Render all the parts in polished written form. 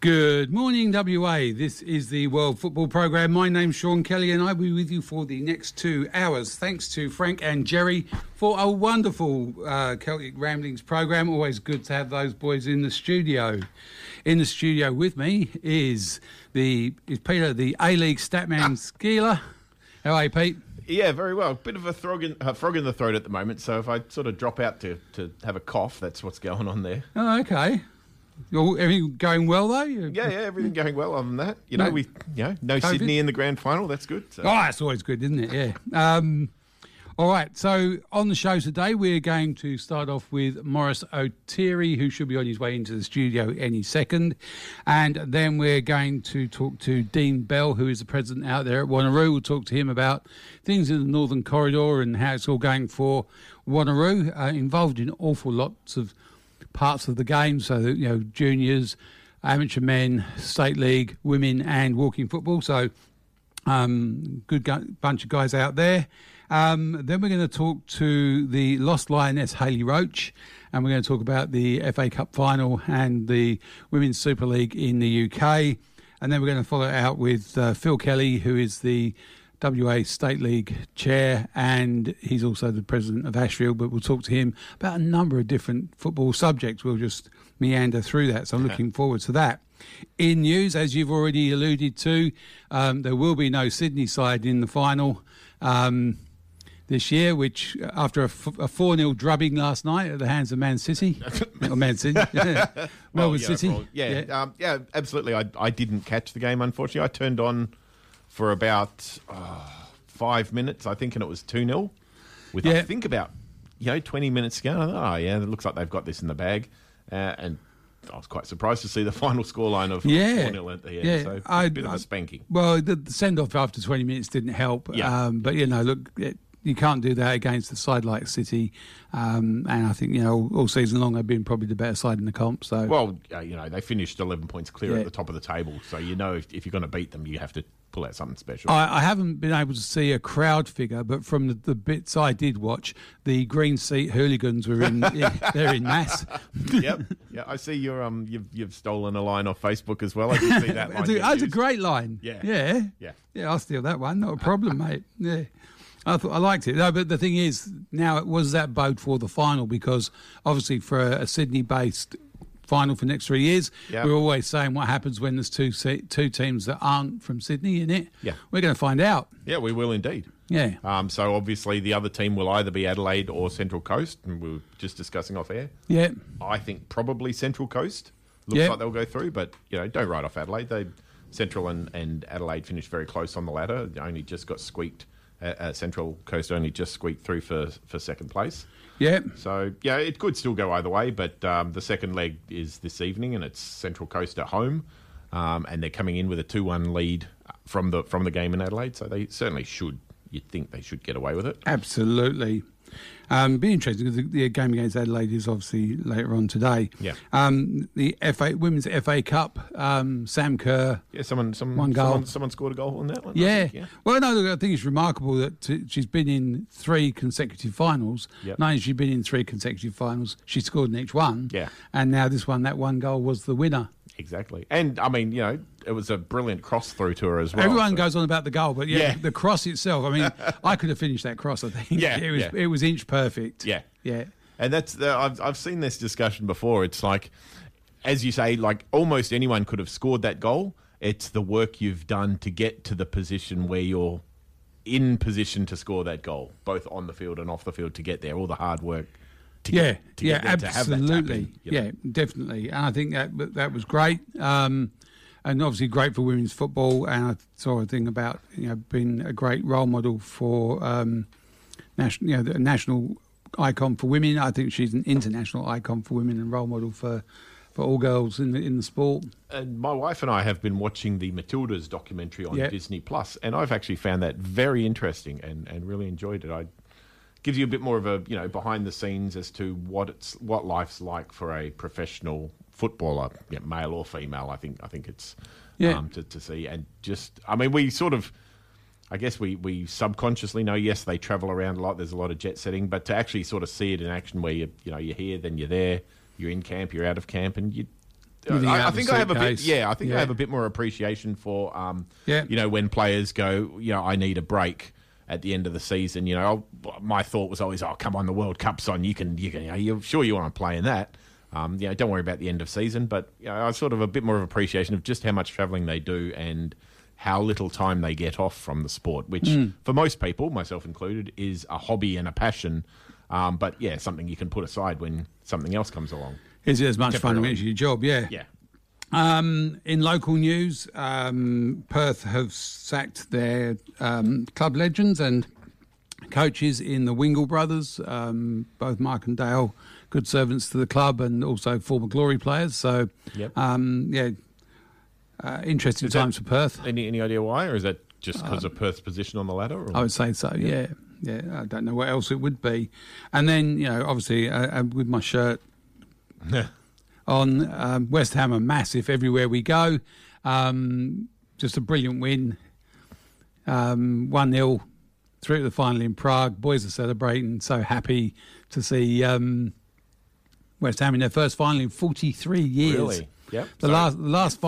Good morning, WA. This is the World Football Programme. My name's Sean Kelly and I'll be with you for the next 2 hours. Thanks to Frank and Jerry for a wonderful Celtic Ramblings programme. Always good to have those boys in the studio. In the studio with me is Peter, the A-League Statman Szkiela. How are you, Pete? Yeah, very well. Bit of a frog in the throat at the moment, so if I sort of drop out to have a cough, that's what's going on there. Oh, okay. Everything going well though? Yeah, everything going well other than that. You know, no COVID. Sydney in the grand final, that's good. So. Oh, that's always good, isn't it? Yeah. All right, so on the show today, we're going to start off with Maurice Oteri, who should be on his way into the studio any second. And then we're going to talk to Dean Bell, who is the president out there at Wanneroo. We'll talk to him about things in the Northern Corridor and how it's all going for Wanneroo, involved in awful lots of parts of the game, so that, you know, juniors, amateur men, state league, women and walking football, so bunch of guys out there. Then we're going to talk to the lost lioness Hayley Roach, and we're going to talk about the FA Cup final and the Women's Super League in the UK, and then we're going to follow it out with Phil Kelly, who is the WA State League chair, and he's also the president of Ashfield, but we'll talk to him about a number of different football subjects. We'll just meander through that, so I'm looking forward to that. In news, as you've already alluded to, there will be no Sydney side in the final this year, which, after a 4-0 drubbing last night at the hands of Melbourne City. Absolutely. I didn't catch the game, unfortunately. I turned on for about 5 minutes, I think, and it was 2-0 with, I think, about 20 minutes ago. Oh, yeah, it looks like they've got this in the bag. And I was quite surprised to see the final scoreline of 4-0 at the end. Yeah. So a bit of a spanking. Well, the send-off after 20 minutes didn't help. Yeah. But, look, you can't do that against a side like City. And I think, all season long they've been probably the better side in the comp. So, well, they finished 11 points clear at the top of the table. So, if you're going to beat them, you have to out something special. I haven't been able to see a crowd figure, but from the bits I did watch, the green seat hooligans were they're in mass. Yep. Yeah, I see you've stolen a line off Facebook as well. I can see that line. That's a great line. Yeah. Yeah. Yeah. Yeah, I'll steal that one. Not a problem, mate. Yeah. I liked it. No, but the thing is, now it was that bode for the final, because obviously for a Sydney-based final for the next 3 years. Yep. We're always saying what happens when there's two teams that aren't from Sydney in it. Yeah. We're going to find out. Yeah, we will indeed. Yeah. So obviously the other team will either be Adelaide or Central Coast, and we were just discussing off air. Yeah. I think probably Central Coast. looks like they'll go through. But, you know, don't write off Adelaide. They Central and Adelaide finished very close on the ladder. They only just got squeaked. Central Coast only just squeaked through for second place. Yeah. So, yeah, it could still go either way, but the second leg is this evening and it's Central Coast at home. And they're coming in with a 2-1 lead from the game in Adelaide. So they certainly should, you'd think they should get away with it. Absolutely. Be interesting because the game against Adelaide is obviously later on today. Yeah. The Women's FA Cup. Sam Kerr. Yeah. Someone scored a goal on that one. Yeah. Well, no. Look, I think it's remarkable that she's been in three consecutive finals. Yep. Not only she's been in three consecutive finals, she scored in each one. Yeah. And now this one, that one goal was the winner. Exactly. And, I mean, you know, it was a brilliant cross through to her as well. Everyone goes on about the goal, but, the cross itself, I mean, I could have finished that cross, I think. Yeah, it was inch perfect. Yeah. Yeah. And I've seen this discussion before. It's like, as you say, like almost anyone could have scored that goal. It's the work you've done to get to the position where you're in position to score that goal, both on the field and off the field to get there, all the hard work. Definitely. And I think that was great, and obviously great for women's football. And I saw a thing about being a great role model for a national icon for women. I think she's an international icon for women and role model for all girls in the sport. And my wife and I have been watching the Matildas documentary on Disney Plus, and I've actually found that very interesting and really enjoyed it. Gives you a bit more of a, behind the scenes as to what life's like for a professional footballer, male or female. I think it's to see, and just, I mean, we sort of, I guess we subconsciously know, yes, they travel around a lot. There's a lot of jet setting, but to actually sort of see it in action, where you're here, then you're there, you're in camp, you're out of camp, and you. I have a bit more appreciation for when players go, I need a break. At the end of the season, my thought was always, come on, the World Cup's on. You're sure you want to play in that. Don't worry about the end of season. But I sort of a bit more of appreciation of just how much travelling they do and how little time they get off from the sport, which for most people, myself included, is a hobby and a passion. But something you can put aside when something else comes along. Is it as much fun as your job? Yeah. Yeah. In local news, Perth have sacked their club legends and coaches in the Wingle brothers, both Mark and Dale, good servants to the club and also former Glory players. So, interesting times for Perth. Any idea why, or is that just because of Perth's position on the ladder? Or? I would say so, yeah. Yeah, I don't know what else it would be. And then, obviously, with my shirt... on West Ham are massive everywhere we go. Just a brilliant win. 1-0 through to the final in Prague. Boys are celebrating, so happy to see West Ham in their first final in 43 years. Really? Yep. The last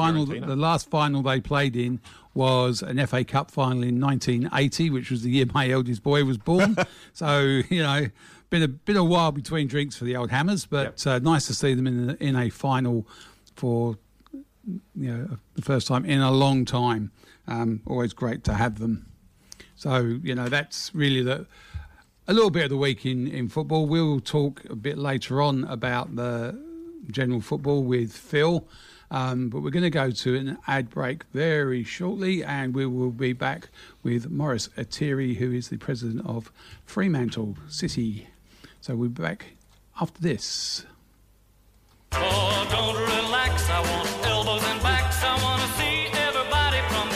final they played in was an FA Cup final in 1980, which was the year my eldest boy was born. So, been a while between drinks for the old Hammers, but nice to see them in a final for the first time in a long time. Always great to have them. So, that's really a little bit of the week in football. We'll talk a bit later on about the general football with Phil, but we're going to go to an ad break very shortly, and we will be back with Maurice Oteri, who is the president of Fremantle City. So we'll be back after this. Oh, don't relax, I want elbows and backs, I want to see everybody from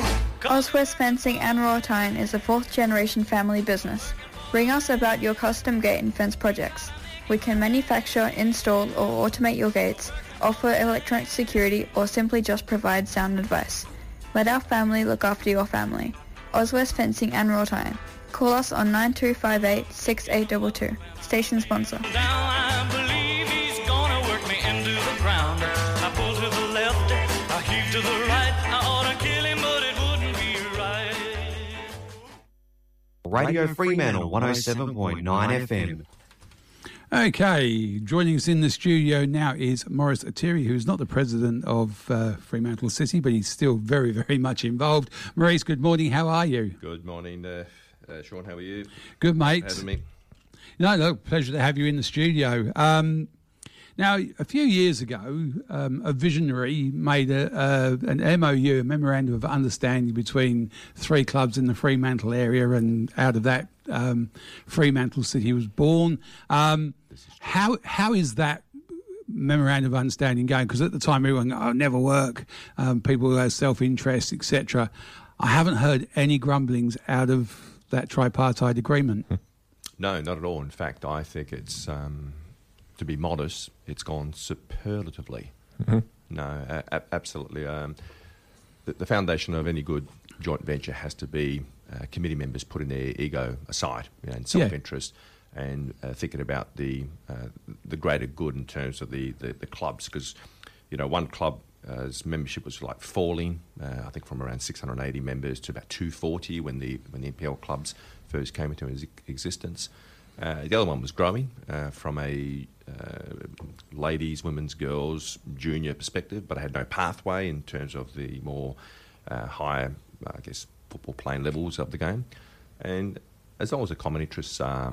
behind. Oswest Fencing and Raw Time is a fourth-generation family business. Ring us about your custom gate and fence projects. We can manufacture, install or automate your gates, offer electronic security or simply just provide sound advice. Let our family look after your family. Oswest Fencing and Raw Time. Call us on 9258 6822. Station sponsor. Now I believe he's gonna work me into the ground. I pull to the left, I heave to the right. I ought to kill him but it wouldn't be right. Radio Fremantle 107.9 FM. Okay, joining us in the studio now is Maurice Oteri, who's not the president of Fremantle City, but he's still very, very much involved. Maurice, good morning. How are you? Good morning, Sean. How are you? Good, mate. Pleasure to have you in the studio. Now, a few years ago, a visionary made an MOU, a Memorandum of Understanding, between three clubs in the Fremantle area, and out of that, Fremantle City was born. How is that Memorandum of Understanding going? Because at the time, everyone, oh, never work, people who have self-interest, etc. I haven't heard any grumblings out of that tripartite agreement. No, not at all. In fact, I think it's... to be modest, it's gone superlatively. Mm-hmm. No, absolutely. The foundation of any good joint venture has to be committee members putting their ego aside, you know, and self-interest, and thinking about the greater good in terms of the clubs. Because, you know, one club's membership was like falling, I think, from around 680 members to about 240 when the NPL clubs first came into existence. The other one was growing from a ladies, women's, girls, junior perspective, but I had no pathway in terms of the more higher, I guess, football playing levels of the game. And as long as the common interests are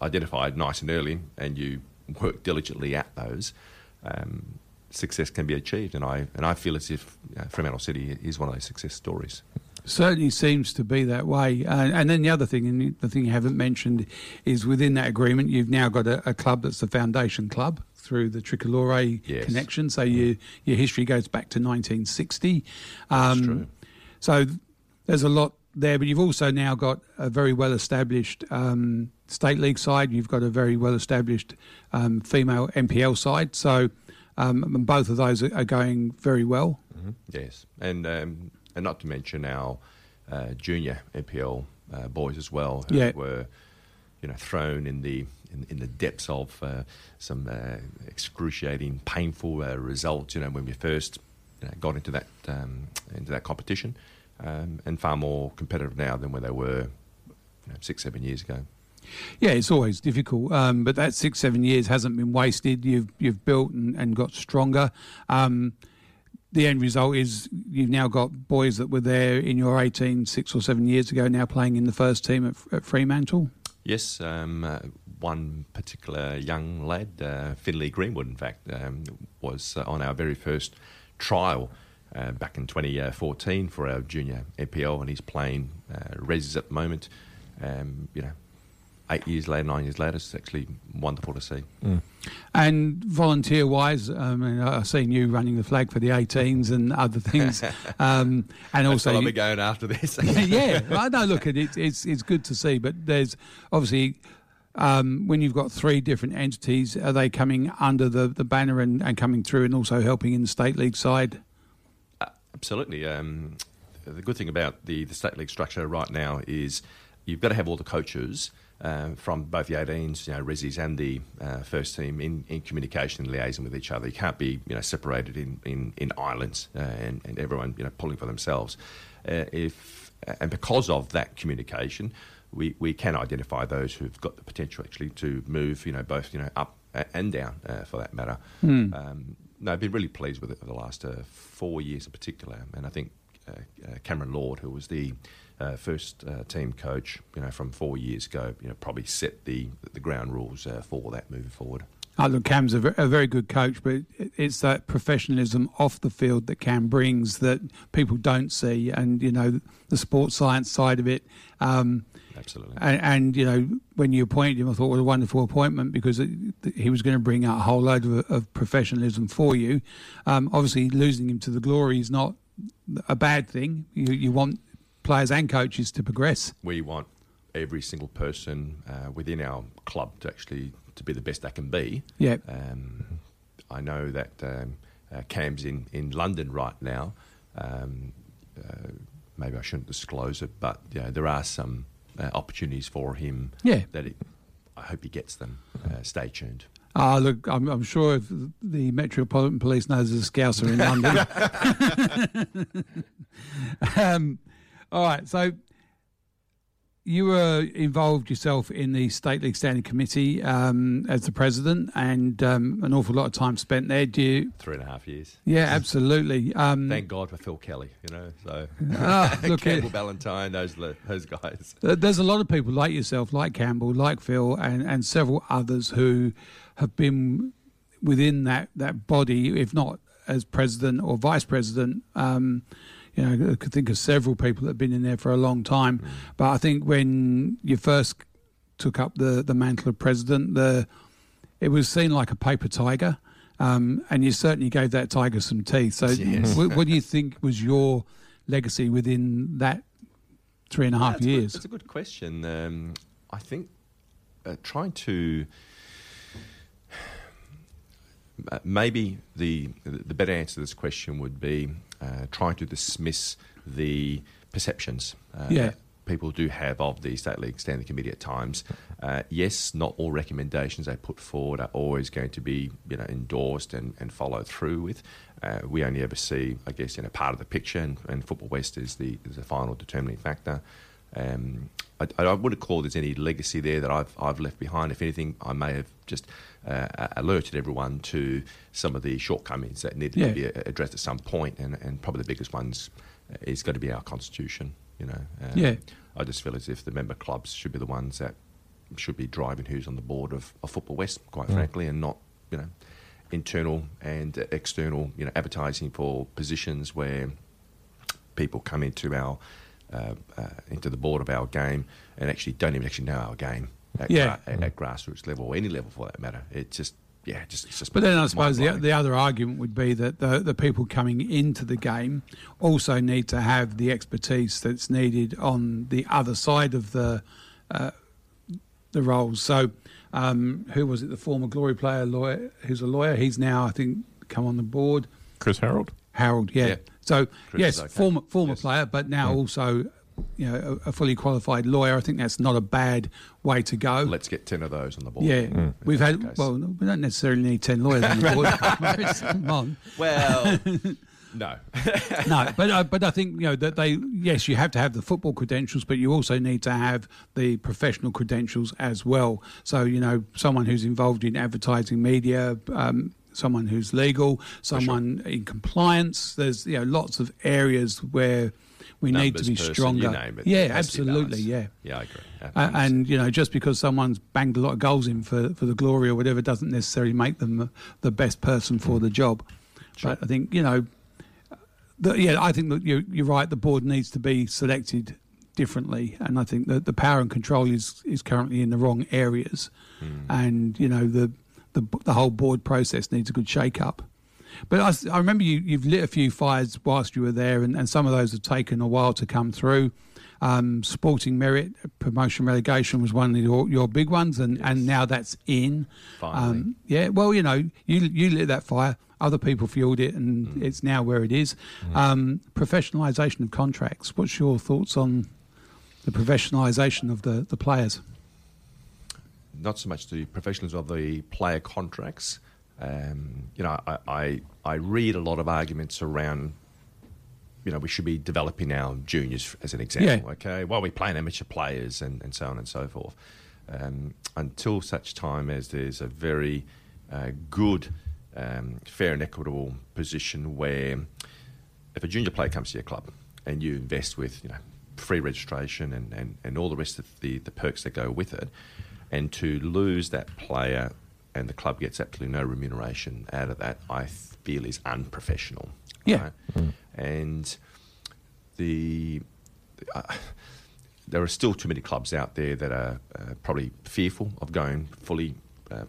identified nice and early and you work diligently at those, success can be achieved. And I feel as if Fremantle City is one of those success stories. Certainly seems to be that way. And then the other thing, and the thing you haven't mentioned, is within that agreement you've now got a club that's the foundation club through the Tricolore connection. So your history goes back to 1960. That's true. So there's a lot there, but you've also now got a very well-established state league side. You've got a very well-established female NPL side. So both of those are going very well. Mm-hmm. Yes, and not to mention our junior NPL boys as well, who were, you know, thrown in the depths of some excruciating, painful results. You know, when we first got into that competition, and far more competitive now than where they were 6-7 years ago. Yeah, it's always difficult, but that 6-7 years hasn't been wasted. You've built and got stronger. The end result is you've now got boys that were there in your 18 6 or 7 years ago now playing in the first team at Fremantle. Yes, one particular young lad, Finley Greenwood, in fact, was on our very first trial back in 2014 for our junior NPL, and he's playing Reds at the moment. 8 years later, 9 years later, it's actually wonderful to see. Mm. And volunteer-wise, I've seen you running the flag for the 18s and other things. And also, I'll be going after this. Look, it's good to see. But there's obviously when you've got three different entities, are they coming under the banner and coming through and also helping in the State League side? Absolutely. The good thing about the State League structure right now is you've got to have all the coaches from both the 18s, Resis and the first team in communication and liaison with each other. You can't be, separated in islands and everyone, pulling for themselves. Because of that communication, we can identify those who've got the potential actually to move, both, up and down for that matter. Mm. I've been really pleased with it for the last 4 years in particular, and I think Cameron Lord, who was the first team coach, from 4 years ago, probably set the ground rules for that moving forward. Look, Cam's a very good coach, but it's that professionalism off the field that Cam brings that people don't see, and the sports science side of it. Absolutely. And when you appointed him, I thought it was a wonderful appointment because he was going to bring out a whole load of professionalism for you. Obviously, losing him to the Glory is not a bad thing. You want players and coaches to progress. We want every single person within our club to be the best they can be. Yeah. I know that Cam's in London right now. Maybe I shouldn't disclose it, but there are some opportunities for him. Yeah. I hope he gets them. Stay tuned. Look, I'm sure if the Metropolitan Police knows there's a Scouser in London. All right, so you were involved yourself in the State League Standing Committee as the president, and an awful lot of time spent there. 3.5 years. Yeah, absolutely. Thank God for Phil Kelly, so look, Campbell Ballantyne, those guys. There's a lot of people like yourself, like Campbell, like Phil, and several others who have been within that body, if not as president or vice president. I could think of several people that have been in there for a long time. Mm. But I think when you first took up the mantle of president, it was seen like a paper tiger, and you certainly gave that tiger some teeth. So yes. What do you think was your legacy within that 3.5 years? That's a good question. I think trying to... maybe the better answer to this question would be trying to dismiss the perceptions that people do have of the State League Standing Committee at times. Yes, not all recommendations they put forward are always going to be endorsed and followed through with. We only ever see, I guess, part of the picture, and Football West is the final determining factor. I wouldn't call there's any legacy there that I've left behind. If anything, I may have just alerted everyone to some of the shortcomings that needed to be addressed at some point, and probably the biggest ones is going to be our constitution. I just feel as if the member clubs should be the ones that should be driving who's on the board of Football West, quite frankly, and not internal and external advertising for positions where people come into our. Into the board of our game and actually don't even know our game at grassroots level, or any level for that matter. It's just. But then I suppose the other argument would be that the people coming into the game also need to have the expertise that's needed on the other side of the roles. So who was it? The former Glory player, lawyer, who's a lawyer. He's now, I think, come on the board. Chris Harold. Yeah. So, former player, but now also, a fully qualified lawyer. I think that's not a bad way to go. Let's get 10 of those on the board. Yeah, we've had. Well, we don't necessarily need 10 lawyers on the board. Come on. Well, no, but I think that they. Yes, you have to have the football credentials, but you also need to have the professional credentials as well. So someone who's involved in advertising, media. Someone who's legal, someone in compliance. There's lots of areas where we need to be stronger. You name it, yeah, absolutely. Yeah, I agree. And just because someone's banged a lot of goals in for the Glory or whatever doesn't necessarily make them the best person for the job. Sure. But I think I think that you're right. The board needs to be selected differently, and I think that the power and control is currently in the wrong areas, and The whole board process needs a good shake-up. But I remember you've lit a few fires whilst you were there, and some of those have taken a while to come through. Sporting merit, promotion relegation was one of your big ones, and now that's in. Finally. You lit that fire. Other people fueled it, and it's now where it is. Professionalisation of contracts. What's your thoughts on the professionalisation of the players? Not so much the professionalism of the player contracts. I read a lot of arguments around, we should be developing our juniors as an example, okay? While we play amateur players and so on and so forth. Until such time as there's a very good, fair and equitable position where if a junior player comes to your club and you invest with, free registration and all the rest of the perks that go with it, and to lose that player and the club gets absolutely no remuneration out of that, I feel is unprofessional. Yeah. Right? And there are still too many clubs out there that are probably fearful of going fully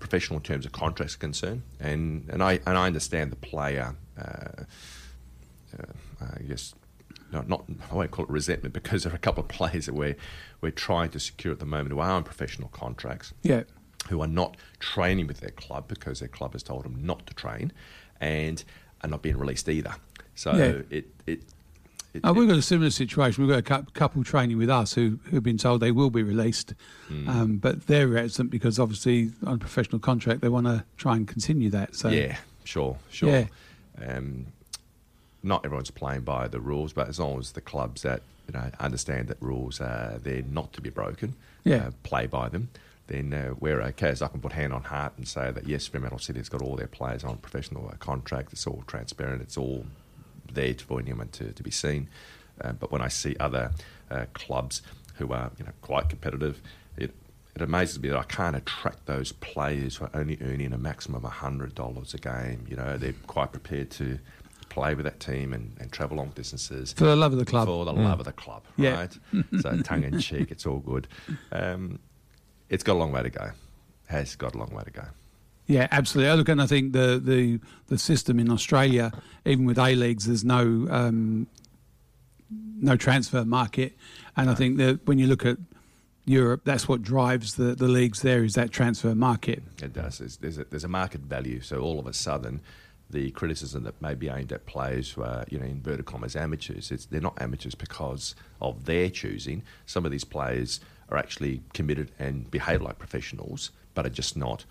professional in terms of contracts concern. And I understand the player, I guess... I won't call it resentment, because there are a couple of players that we're trying to secure at the moment who are on professional contracts, who are not training with their club because their club has told them not to train, and are not being released either. So we've got a similar situation. We've got a couple training with us who've been told they will be released, but they're reticent because obviously on a professional contract they want to try and continue that. So sure. Not everyone's playing by the rules, but as long as the clubs that understand that rules are there not to be broken, play by them, then we're okay. As I can put hand on heart and say that, yes, Fremantle City has got all their players on professional contract. It's all transparent. It's all there for anyone to be seen. But when I see other clubs who are quite competitive, it amazes me that I can't attract those players who are only earning a maximum of $100 a game. You know, they're quite prepared to play with that team and travel long distances. For the love of the club. For the love of the club, right? So tongue-in-cheek, it's all good. It's got a long way to go. Has got a long way to go. Yeah, absolutely. Look, and I think the system in Australia, even with A-Leagues, there's no transfer market. And I think that when you look at Europe, that's what drives the leagues there, is that transfer market. It does. There's a market value. So all of a sudden, the criticism that may be aimed at players who are, you know, inverted commas, amateurs, they're not amateurs because of their choosing. Some of these players are actually committed and behave like professionals, but are just not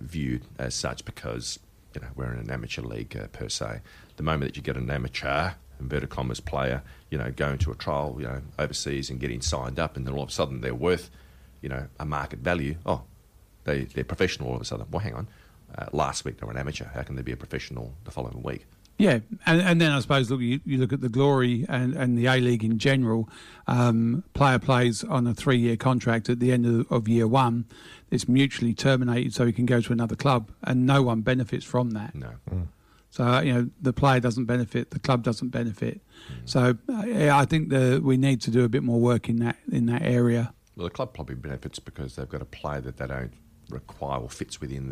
viewed as such because, you know, we're in an amateur league per se. The moment that you get an amateur, inverted commas, player, you know, going to a trial, you know, overseas and getting signed up, and then all of a sudden they're worth, you know, a market value. Oh, they're professional all of a sudden. Well, hang on. Last week they were an amateur. How can they be a professional the following week? Yeah, and then I suppose, look, you look at the glory and the A-League in general. Player plays on a 3-year contract. At the end of year one, it's mutually terminated so he can go to another club, and no one benefits from that. No. Mm. So, you know, the player doesn't benefit, the club doesn't benefit. Mm. So I think we need to do a bit more work in that area. Well, the club probably benefits because they've got a player that they don't require or fits within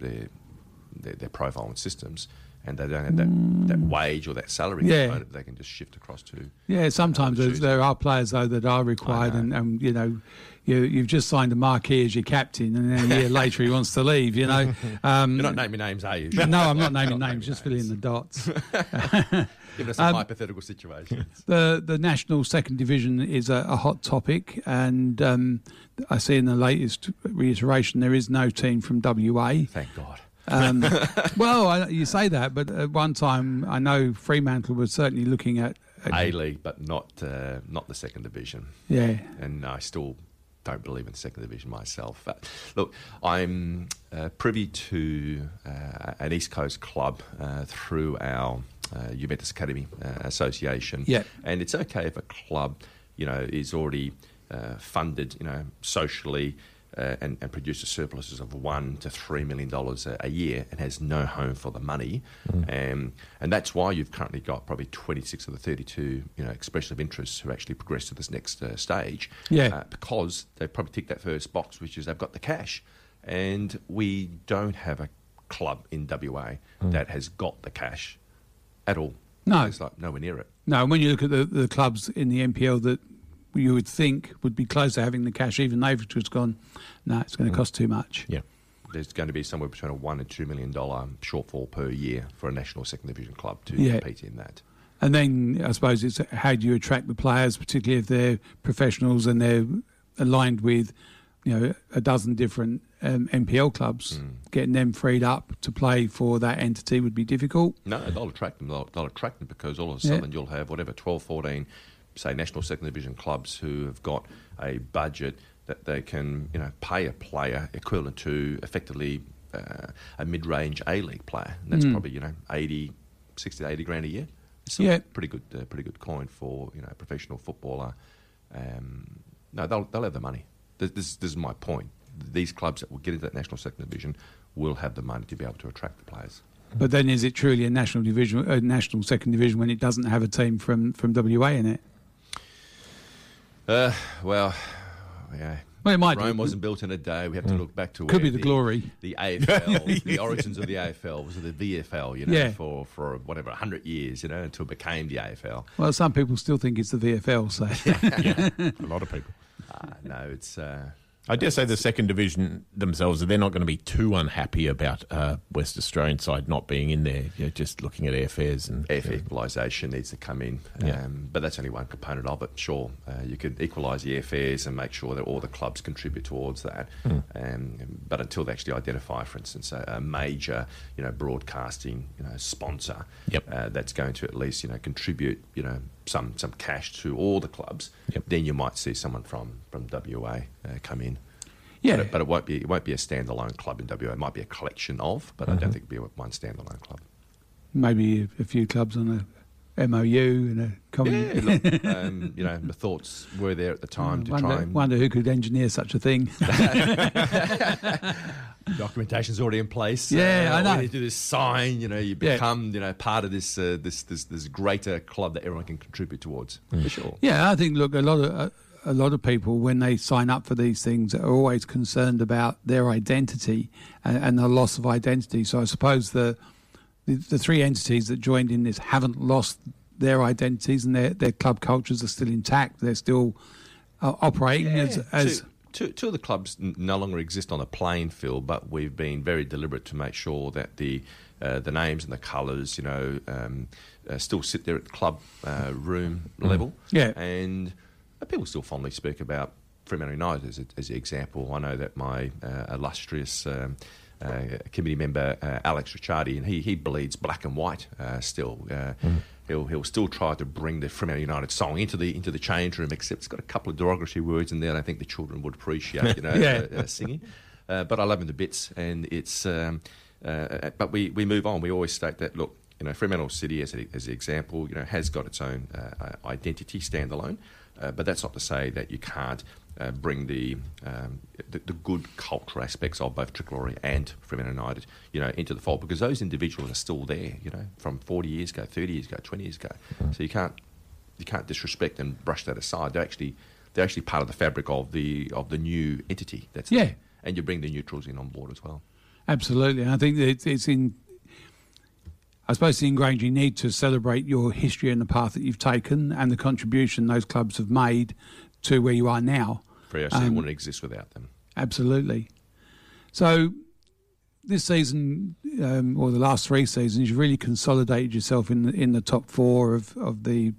their profile and systems, and they don't have that wage or that salary component they can just shift across to. Yeah, sometimes there are players, though, that are required, and you know, you've just signed a marquee as your captain, and then a year later he wants to leave, you know. You're not naming names, are you? No, I'm not naming names, just filling the dots. Give us some hypothetical situations. The national second division is a hot topic, and I see in the latest reiteration there is no team from WA. Thank God. Well, you say that, but at one time I know Fremantle was certainly looking at A-League, but not the second division. Yeah, and I still don't believe in second division myself. But look, I'm privy to an East Coast club through our Juventus Academy Association. Yeah, and it's okay if a club, you know, is already funded, you know, socially. And produces surpluses of $1 to $3 million a year and has no home for the money, and that's why you've currently got probably 26 of the 32, you know, expressions of interest who actually progress to this next stage, because they probably tick that first box, which is they've got the cash, and we don't have a club in WA that has got the cash at all. No, it's like nowhere near it. No, and when you look at the clubs in the NPL that you would think would be close to having the cash, even they've just gone, no, it's going to cost too much. Yeah, there's going to be somewhere between a $1 and $2 million shortfall per year for a national second division club to compete in that. And then I suppose it's how do you attract the players, particularly if they're professionals and they're aligned with, you know, a dozen different NPL clubs. Getting them freed up to play for that entity would be difficult. No, they'll attract them. They'll attract them because all of a sudden you'll have whatever 12, 14. Say national second division clubs who have got a budget that they can, you know, pay a player equivalent to effectively a mid-range A-League player, and that's probably, you know, 60 to 80 grand a year. It's still pretty good coin for, you know, a professional footballer. No, they'll have the money. This is my point. These clubs that will get into that national second division will have the money to be able to attract the players. But then, is it truly a national division, a national second division, when it doesn't have a team from WA in it? Well, it might. Rome wasn't built in a day. We have to look back to could where be the glory, the AFL, the origins of the AFL was the VFL, you know, for whatever 100 years, you know, until it became the AFL. Well, some people still think it's the VFL. So a lot of people. No, it's. I dare say the second division themselves, they're not going to be too unhappy about West Australian side not being in there, you know, just looking at airfares. And airfare equalisation needs to come in, but that's only one component of it. Sure, you could equalise the airfares and make sure that all the clubs contribute towards that, but until they actually identify, for instance, a major, you know, broadcasting, you know, sponsor that's going to at least, you know, contribute, you know, some cash to all the clubs, then you might see someone from WA come in. Yeah, but it won't be a standalone club in WA. It might be a collection of, but I don't think it'll be one standalone club. Maybe a few clubs on MOU and a comedy. Yeah, look, you know, the thoughts were there at the time wonder who could engineer such a thing. Documentation's already in place. Yeah, I know. You do this sign, you know, you become, you know, part of this this greater club that everyone can contribute towards. Yeah. For sure. Yeah, I think look, a lot of people when they sign up for these things are always concerned about their identity and the loss of identity. So I suppose the three entities that joined in this haven't lost their identities and their club cultures are still intact. They're still operating as... Two of the clubs no longer exist on a playing field, but we've been very deliberate to make sure that the names and the colours, you know, still sit there at the club room level. Yeah. And people still fondly speak about Fremantle United as an example. I know that my illustrious... committee member Alex Ricciardi, and he bleeds black and white still. He'll still try to bring the Fremantle United song into the change room, except it's got a couple of derogatory words in there. And I think the children would appreciate, you know, singing. But I love him to bits, and it's. But we move on. We always state that look, you know, Fremantle City as an example, you know, has got its own identity standalone, but that's not to say that you can't. Bring the good cultural aspects of both Tricolore and Fremantle United, you know, into the fold because those individuals are still there, you know, from 40 years ago, 30 years ago, 20 years ago. Mm-hmm. So you can't disrespect and brush that aside. They're actually part of the fabric of the new entity. That's there. And you bring the neutrals in on board as well. Absolutely, and I think it's in. I suppose the ingrained you need to celebrate your history and the path that you've taken and the contribution those clubs have made. To where you are now. Free so wouldn't exist without them. Absolutely. So this season, or the last three seasons, you've really consolidated yourself in the top four of the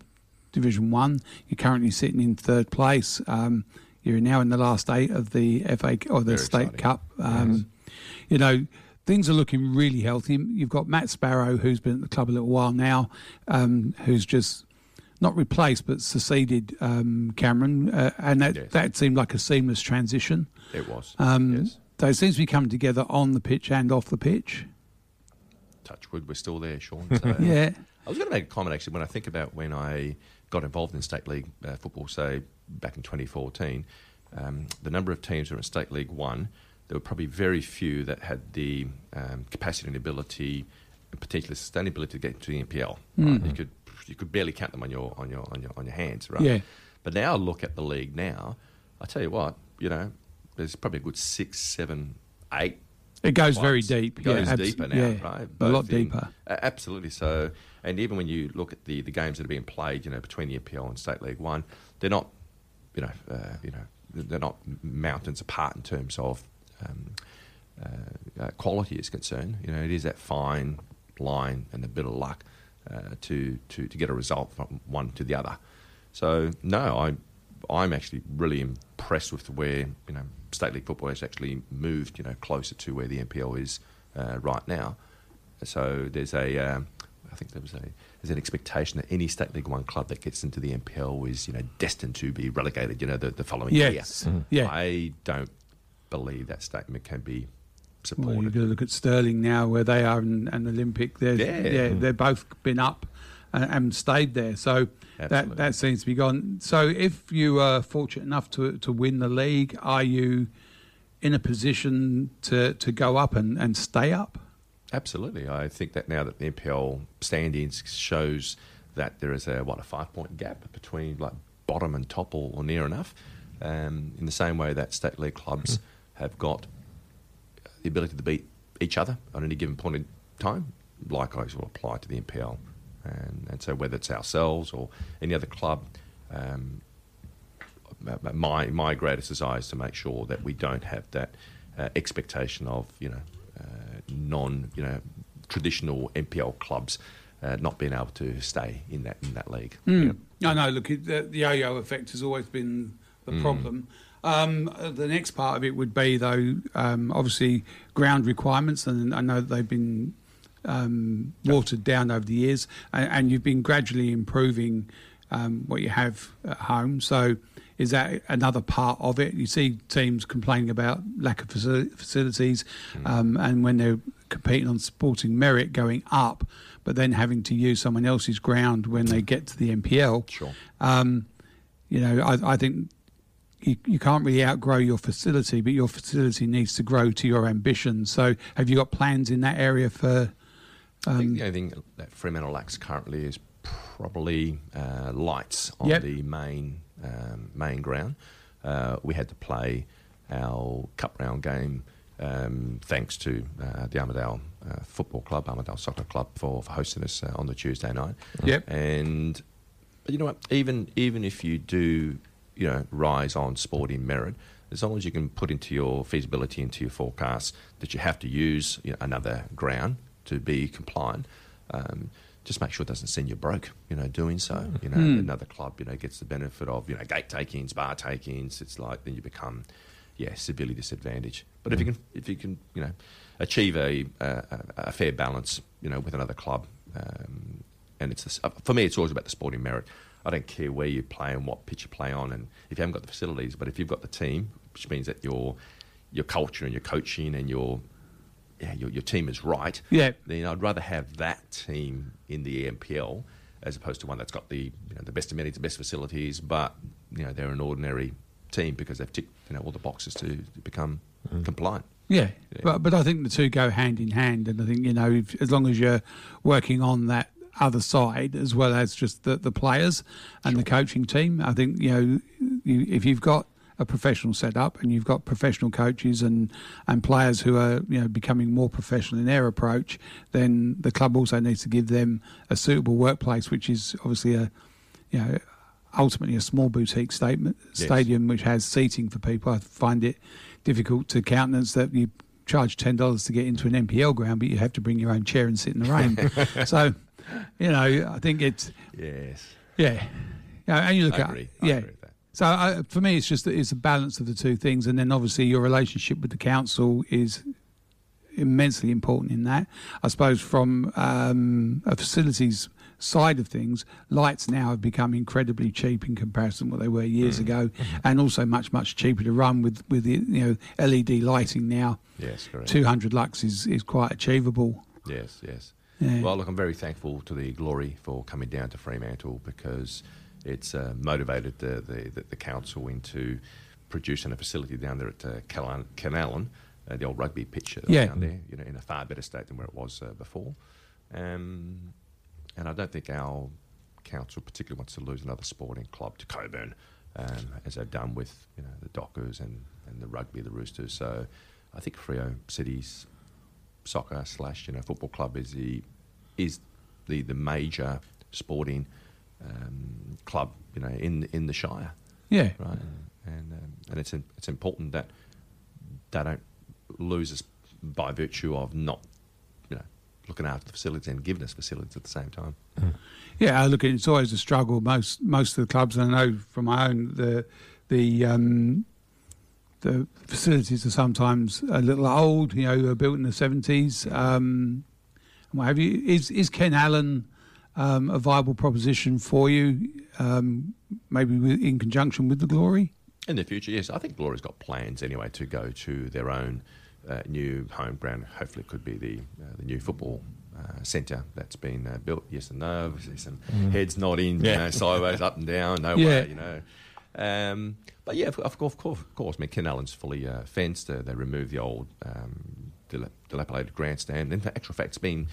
Division 1. You're currently sitting in third place. You're now in the last eight of the FA or the State Cup. You know, things are looking really healthy. You've got Matt Sparrow, who's been at the club a little while now, who's just... not replaced, but succeeded Cameron, and that seemed like a seamless transition. It was. So it seems to be coming together on the pitch and off the pitch. Touch wood, we're still there, Sean. So, yeah. I was going to make a comment, actually, when I think about when I got involved in State League football, say, back in 2014, the number of teams that were in State League 1, there were probably very few that had the capacity and ability, and particularly sustainability, to get into the NPL. Right? Mm. You could barely count them on your hands, right? Yeah. But now look at the league now. I tell you what, you know, there's probably a good 6, 7, 8. It goes very deep. It goes deeper now, right? Both a lot deeper. Absolutely. So, and even when you look at the games that are being played, you know, between the NPL and State League One, they're not, they're not mountains apart in terms of quality is concerned. You know, it is that fine line and a bit of luck. To get a result from one to the other. So, no, I'm actually really impressed with where, you know, State League football has actually moved, you know, closer to where the NPL is right now. So there's there's an expectation that any State League 1 club that gets into the NPL is, you know, destined to be relegated, you know, the following year. Mm-hmm. Yeah. I don't believe that statement can be supported. Well, you've got to look at Stirling now, where they are in Olympic. They've both been up and stayed there. So that seems to be gone. So if you are fortunate enough to win the league, are you in a position to go up and stay up? Absolutely. I think that now that the NPL standings shows that there is a 5-point gap between like bottom and top or near enough. In the same way that State League clubs have got the ability to beat each other at any given point in time, likewise will apply to the NPL. And so whether it's ourselves or any other club, my greatest desire is to make sure that we don't have that expectation of, you know, traditional NPL clubs not being able to stay in that league. Mm. Yeah. No, look, the yo-yo effect has always been the problem. The next part of it would be, though, obviously ground requirements, and I know they've been watered down over the years, and you've been gradually improving what you have at home. So Is that another part of it? You see teams complaining about lack of facilities and when they're competing on sporting merit going up, but then having to use someone else's ground when they get to the NPL. Sure. You know, I think you can't really outgrow your facility, but your facility needs to grow to your ambition. So have you got plans in that area for... I think the only thing that Fremantle lacks currently is probably lights on the main ground. We had to play our cup round game thanks to the Armidale Football Club, Armidale Soccer Club, for hosting us on the Tuesday night. Yep. And but you know what? Even if you do, you know, rise on sporting merit, as long as you can put into your feasibility, into your forecast that you have to use, you know, another ground to be compliant, just make sure it doesn't send you broke, you know, doing so. You know, another club, you know, gets the benefit of, you know, gate takings, bar takings. It's like then you become, severely disadvantaged. But if you can, you know, achieve a fair balance, you know, with another club, and it's this, for me, it's always about the sporting merit. I don't care where you play and what pitch you play on, and if you haven't got the facilities, but if you've got the team, which means that your culture and your coaching and your team is right, then I'd rather have that team in the EMPL as opposed to one that's got the, you know, the best amenities, the best facilities, but, you know, they're an ordinary team because they've ticked, you know, all the boxes to become compliant. Yeah. But I think the two go hand in hand, and I think, you know, as long as you're working on that other side as well as just the players and the coaching team, I think, you know, if you've got a professional setup and you've got professional coaches and players who are, you know, becoming more professional in their approach, then the club also needs to give them a suitable workplace, which is obviously ultimately a small boutique stadium which has seating for people. I find it difficult to countenance that you charge $10 to get into an NPL ground, but you have to bring your own chair and sit in the rain. So, you know, I think it's... Yes. Yeah. And you look at... I agree with that. So for me, it's just that it's a balance of the two things, and then obviously your relationship with the council is immensely important in that. I suppose from a facilities side of things, lights now have become incredibly cheap in comparison to what they were years ago, and also much cheaper to run with the, you know, LED lighting now. Yes, correct. 200 lux is quite achievable. Yes. Yeah. Well, look, I'm very thankful to the Glory for coming down to Fremantle because it's motivated the council into producing a facility down there at Ken Allen, the old rugby pitch down there, you know, in a far better state than where it was before. And I don't think our council particularly wants to lose another sporting club to Coburn, as they've done with, you know, the Dockers and the rugby, the Roosters. So I think Freo City's soccer / you know, football club is the major sporting club, you know, in the Shire. Yeah. Right. And it's important that they don't lose us by virtue of not, you know, looking after the facilities and giving us facilities at the same time. Yeah, I look, it's always a struggle. Most of the clubs, and I know from my own, the facilities are sometimes a little old, you know, they were built in the 70s, and what have you. Is Ken Allen a viable proposition for you, maybe in conjunction with the Glory? In the future, yes. I think Glory's got plans anyway to go to their own new home ground. Hopefully it could be the new football centre that's been built. Yes and no. Obviously some heads nodding, you know, sideways, up and down, no way, you know. But yeah, of course. I mean, Ken Allen's fully fenced. They removed the old dilapidated grandstand. In actual fact, it's been...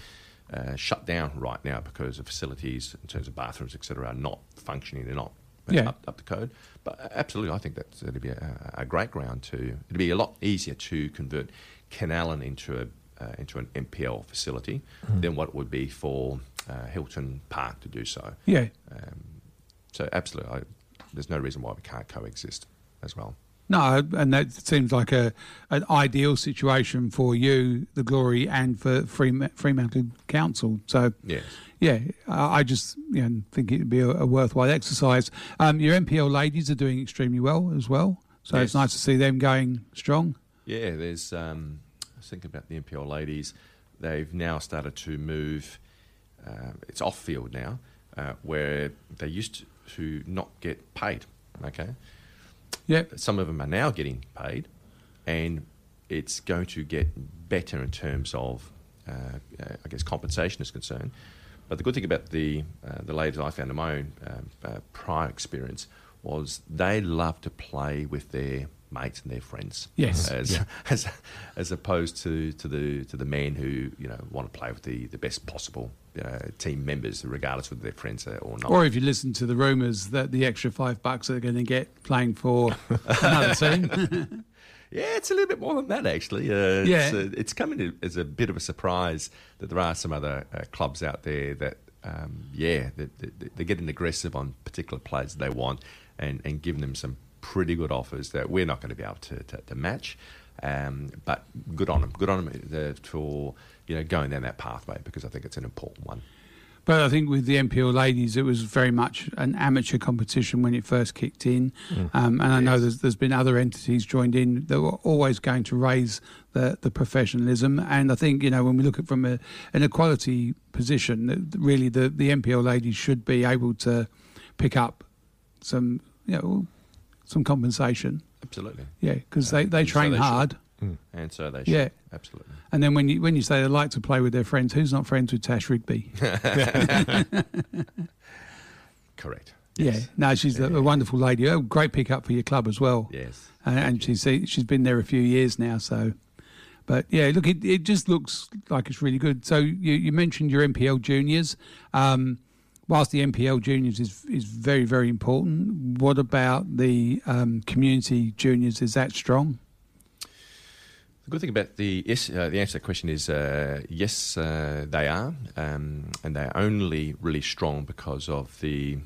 shut down right now because the facilities in terms of bathrooms, etc., are not functioning. They're not up to code. But absolutely, I think that'd be a great ground to... It'd be a lot easier to convert Ken Allen into an NPL facility than what it would be for Hilton Park to do so. Yeah. So absolutely, there's no reason why we can't coexist as well. No, and that seems like an ideal situation for you, the Glory, and for Fremantle Council. So, I just, you know, think it would be a worthwhile exercise. Your NPL ladies are doing extremely well as well, so it's nice to see them going strong. Yeah, there's... I was thinking about the NPL ladies. They've now started to move... it's off-field now, where they used to not get paid, okay? Yep. Some of them are now getting paid, and it's going to get better in terms of, I guess, compensation is concerned. But the good thing about the ladies I found in my own prior experience was they love to play with their mates and their friends. Yes. As opposed to the men who, you know, want to play with the best possible team members, regardless of their friends or not. Or if you listen to the rumours that the extra $5 they're going to get playing for another team. Yeah, it's a little bit more than that, actually. It's coming as a bit of a surprise that there are some other clubs out there that, they're getting aggressive on particular players they want and giving them some pretty good offers that we're not going to be able to match. But good on them. Good on them for, you know, going down that pathway, because I think it's an important one. But I think with the NPL ladies, it was very much an amateur competition when it first kicked in. And I know there's been other entities joined in that were always going to raise the professionalism. And I think, you know, when we look at from an equality position, really the NPL ladies should be able to pick up some, you know, some compensation. Absolutely. Yeah, because they train hard. And so they should. Yeah. Absolutely. And then when you say they like to play with their friends, who's not friends with Tash Rigby? Correct. Yes. Yeah. No, she's a wonderful lady. A great pick-up for your club as well. Yes. And she's been there a few years now, so... But, yeah, look, it just looks like it's really good. So you mentioned your NPL juniors. Whilst the NPL juniors is very, very important, what about the community juniors? Is that strong? The good thing about the answer to that question is yes, they are, and they're only really strong because of the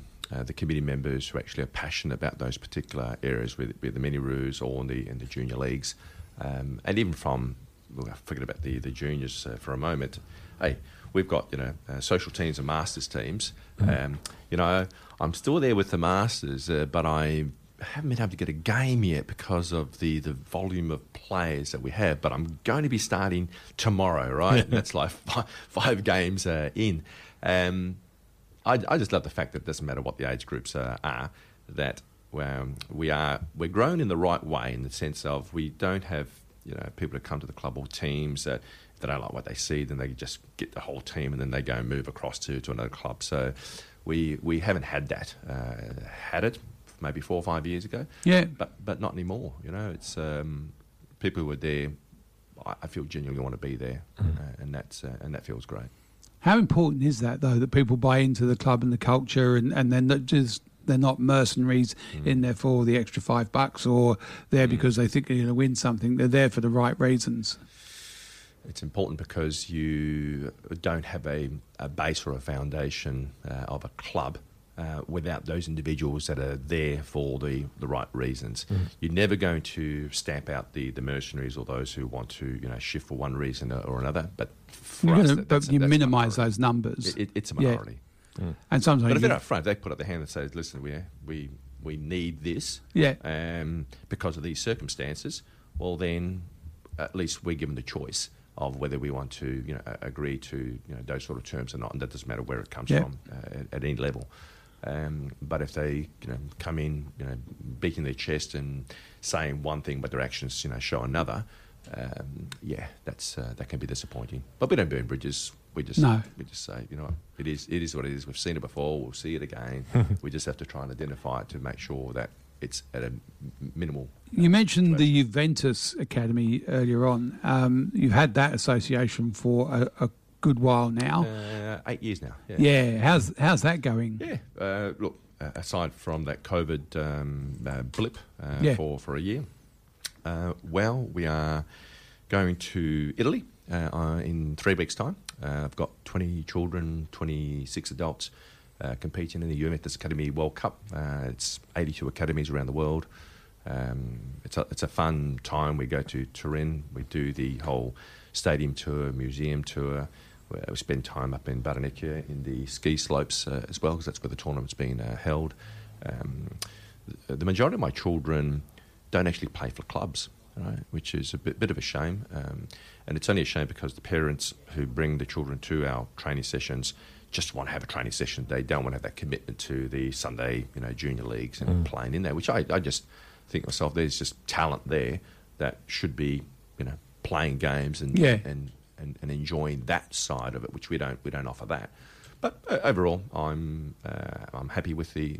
committee members who actually are passionate about those particular areas, whether it be the mini-roos or in the junior leagues, and even from, well, I forget about the juniors for a moment. Hey, we've got, you know, social teams and masters teams. You know, I'm still there with the masters, but I haven't been able to get a game yet because of the volume of players that we have, but I'm going to be starting tomorrow, right? And that's like five games in. I just love the fact that it doesn't matter what the age groups are, that we're grown in the right way, in the sense of we don't have, you know, people who come to the club or teams that if they don't like what they see, then they just get the whole team and then they go and move across to another club. So we haven't had that, maybe 4 or 5 years ago. Yeah. But not anymore, you know. It's people who are there, I feel genuinely want to be there, and that feels great. How important is that, though, that people buy into the club and the culture, and they're not mercenaries in there for the extra $5 or there because they think they're going to win something. They're there for the right reasons. It's important because you don't have a base or a foundation of a club without those individuals that are there for the right reasons. You're never going to stamp out the mercenaries or those who want to, you know, shift for one reason or another. But for us, you minimise those numbers. It's a minority. Yeah. And sometimes, but if they're up front, they put up their hand and say, "Listen, we need this, because of these circumstances." Well, then at least we're given the choice of whether we want to, you know, agree to, you know, those sort of terms or not, and that doesn't matter where it comes from at any level. But if they, you know, come in, you know, beating their chest and saying one thing but their actions, you know, show another, that can be disappointing. But we don't burn bridges. We just say, you know, it is what it is. We've seen it before. We'll see it again. We just have to try and identify it to make sure that it's at a minimal. You mentioned the Juventus Academy earlier on. You've had that association for a good while now. 8 years now. Yeah. How's that going? Yeah. Look, aside from that COVID blip for a year, we are going to Italy in 3 weeks' time. I've got 20 children, 26 adults competing in the Juventus Academy World Cup. It's 82 academies around the world. It's a fun time. We go to Turin. We do the whole stadium tour, museum tour. We spend time up in Bardonecchia in the ski slopes as well, because that's where the tournament's been held. The majority of my children don't actually play for clubs, right, which is a bit of a shame. And it's only a shame because the parents who bring the children to our training sessions just want to have a training session. They don't want to have that commitment to the Sunday, you know, junior leagues and playing in there, which I just think to myself, there's just talent there that should be, you know, playing games and enjoying that side of it, which we don't offer that. But overall, I'm happy with the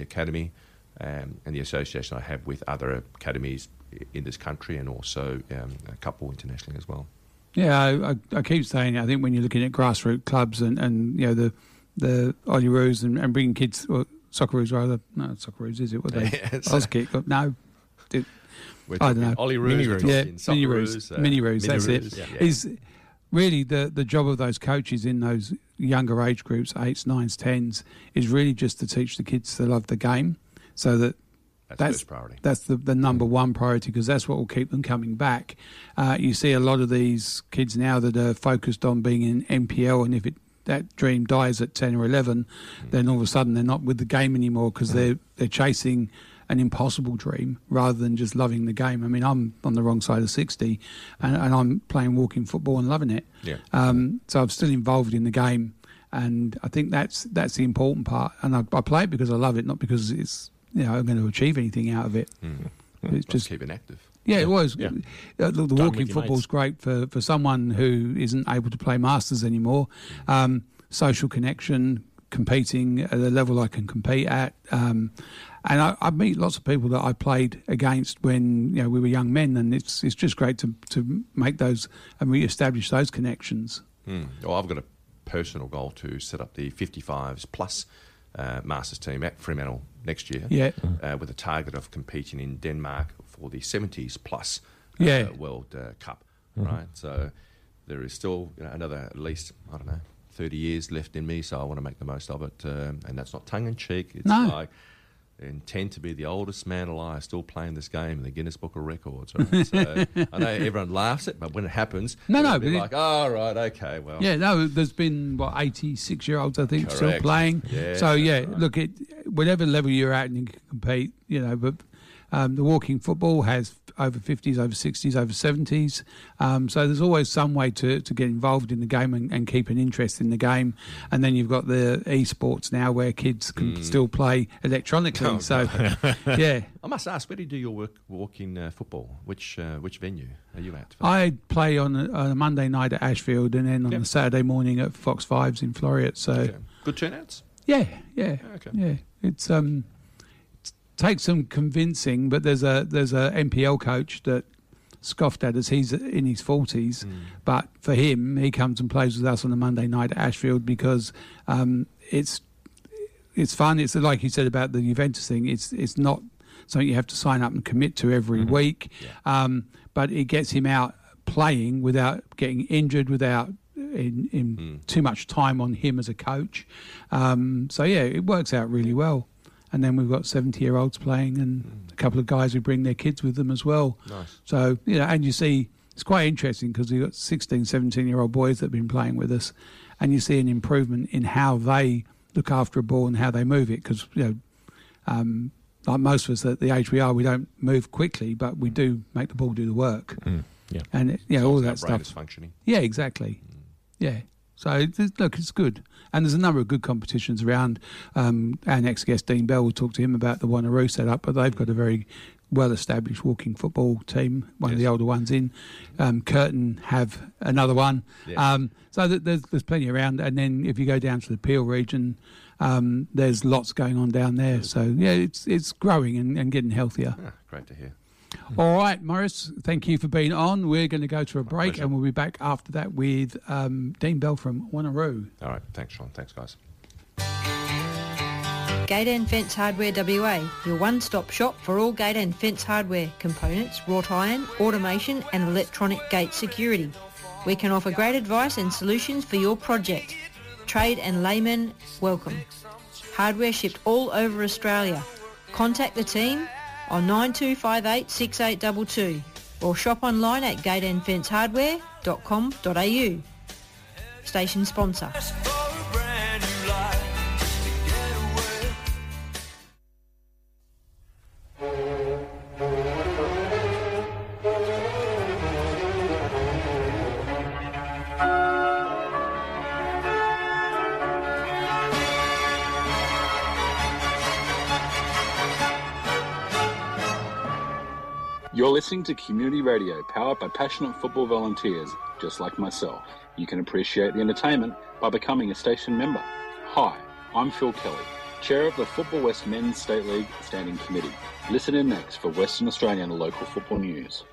academy and the association I have with other academies in this country, and also a couple internationally as well. Yeah, I keep saying, I think when you're looking at grassroots clubs and you know the Ollaroos and bringing kids, or Socceroos rather, no, Socceroos is it? What they? Yeah, Auskick, no. I don't know. Ollaroos, yeah, Mini-roos, that's it. Yeah. Is really the job of those coaches in those younger age groups, 8s, 9s, 10s, is really just to teach the kids to love the game, so that that's priority. That's the number one priority, because that's what will keep them coming back. You see a lot of these kids now that are focused on being in NPL, and if that dream dies at 10 or 11, then all of a sudden they're not with the game anymore, because they're chasing an impossible dream rather than just loving the game. I mean, I'm on the wrong side of 60 and I'm playing walking football and loving it. Yeah. So I'm still involved in the game, and I think that's the important part. And I play it because I love it, not because it's, you know, I'm going to achieve anything out of it. It's just keeping active. Yeah, it was. Yeah. The walking football's great for someone who isn't able to play Masters anymore. Social connection, competing at the level I can compete at. And I meet lots of people that I played against when, you know, we were young men, and it's just great to make those and reestablish those connections. Well, I've got a personal goal to set up the 55s plus Masters team at Fremantle next year, with a target of competing in Denmark for the 70s plus World Cup, right? So there is still, you know, another at least, I don't know, 30 years left in me, so I want to make the most of it. And that's not tongue-in-cheek. It's like I intend to be the oldest man alive still playing this game in the Guinness Book of Records. Right? So I know everyone laughs at it, but when it happens, it's like, oh, right, okay, well. Yeah, no, there's been, 86-year-olds, I think, still playing. Yeah, so, yeah, right. Look, whatever level you're at and you can compete, you know, but the walking football has over 50s, over 60s, over 70s. So there's always some way to get involved in the game and keep an interest in the game. And then you've got the esports now, where kids can still play electronically. Oh, so, yeah. I must ask, where do you do your walking football? Which venue are you at? I play on a Monday night at Ashfield, and then on a Saturday morning at Fox 5s in Floriat. So good turnouts? Yeah. Okay. Yeah, it's... Takes some convincing, but there's a NPL coach that scoffed at us. He's in his 40s, but for him, he comes and plays with us on a Monday night at Ashfield because it's fun. It's like you said about the Juventus thing. It's not something you have to sign up and commit to every week, but it gets him out playing without getting injured, without too much time on him as a coach. So yeah, it works out really well. And then we've got 70-year-olds playing, and a couple of guys who bring their kids with them as well. Nice. So, you know, and you see, it's quite interesting because we've got 16, 17-year-old boys that have been playing with us, and you see an improvement in how they look after a ball and how they move it. Because, you know, like most of us at the age we are, we don't move quickly, but we do make the ball do the work. And, you know, all that stuff. Is functioning. Yeah, exactly. Yeah. So, look, it's good. And there's a number of good competitions around. Our next guest, Dean Bell, we'll talk to him about the Wanneroo setup, but they've got a very well-established walking football team, one of the older ones in. Curtin have another one. Yeah. So there's plenty around. And then if you go down to the Peel region, there's lots going on down there. So, yeah, it's growing and getting healthier. Ah, great to hear. All right, Maurice, thank you for being on. We're going to go to a break and we'll be back after that with Dean Bell from Wanneroo. All right, thanks, Sean. Thanks, guys. Gate and Fence Hardware WA, your one-stop shop for all gate and fence hardware, components, wrought iron, automation and electronic gate security. We can offer great advice and solutions for your project. Trade and laymen, welcome. Hardware shipped all over Australia. Contact the team on 9258 6822 or shop online at gateandfencehardware.com.au. Station sponsor. You're listening to Community Radio, powered by passionate football volunteers just like myself. You can appreciate the entertainment by becoming a station member. Hi, I'm Phil Kelly, Chair of the Football West Men's State League Standing Committee. Listen in next for Western Australian local football news.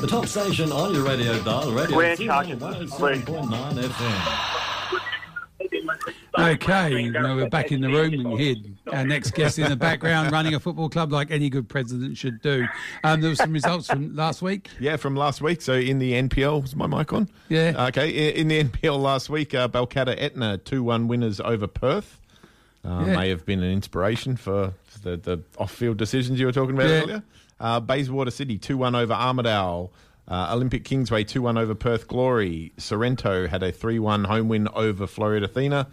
The top station on your radio dial, Radio Fremantle 107.9 FM. Okay, now we're back in the room and we heard our next guest in the background running a football club like any good president should do. There were some results from last week. Yeah, from last week. So in the NPL, was my mic on? Yeah. Okay, in the NPL last week, Balcatta Etna 2-1 winners over Perth. May have been an inspiration for the off-field decisions you were talking about earlier. Bayswater City 2-1 over Armidale, Olympic Kingsway 2-1 over Perth Glory, Sorrento had a 3-1 home win over Floreat Athena,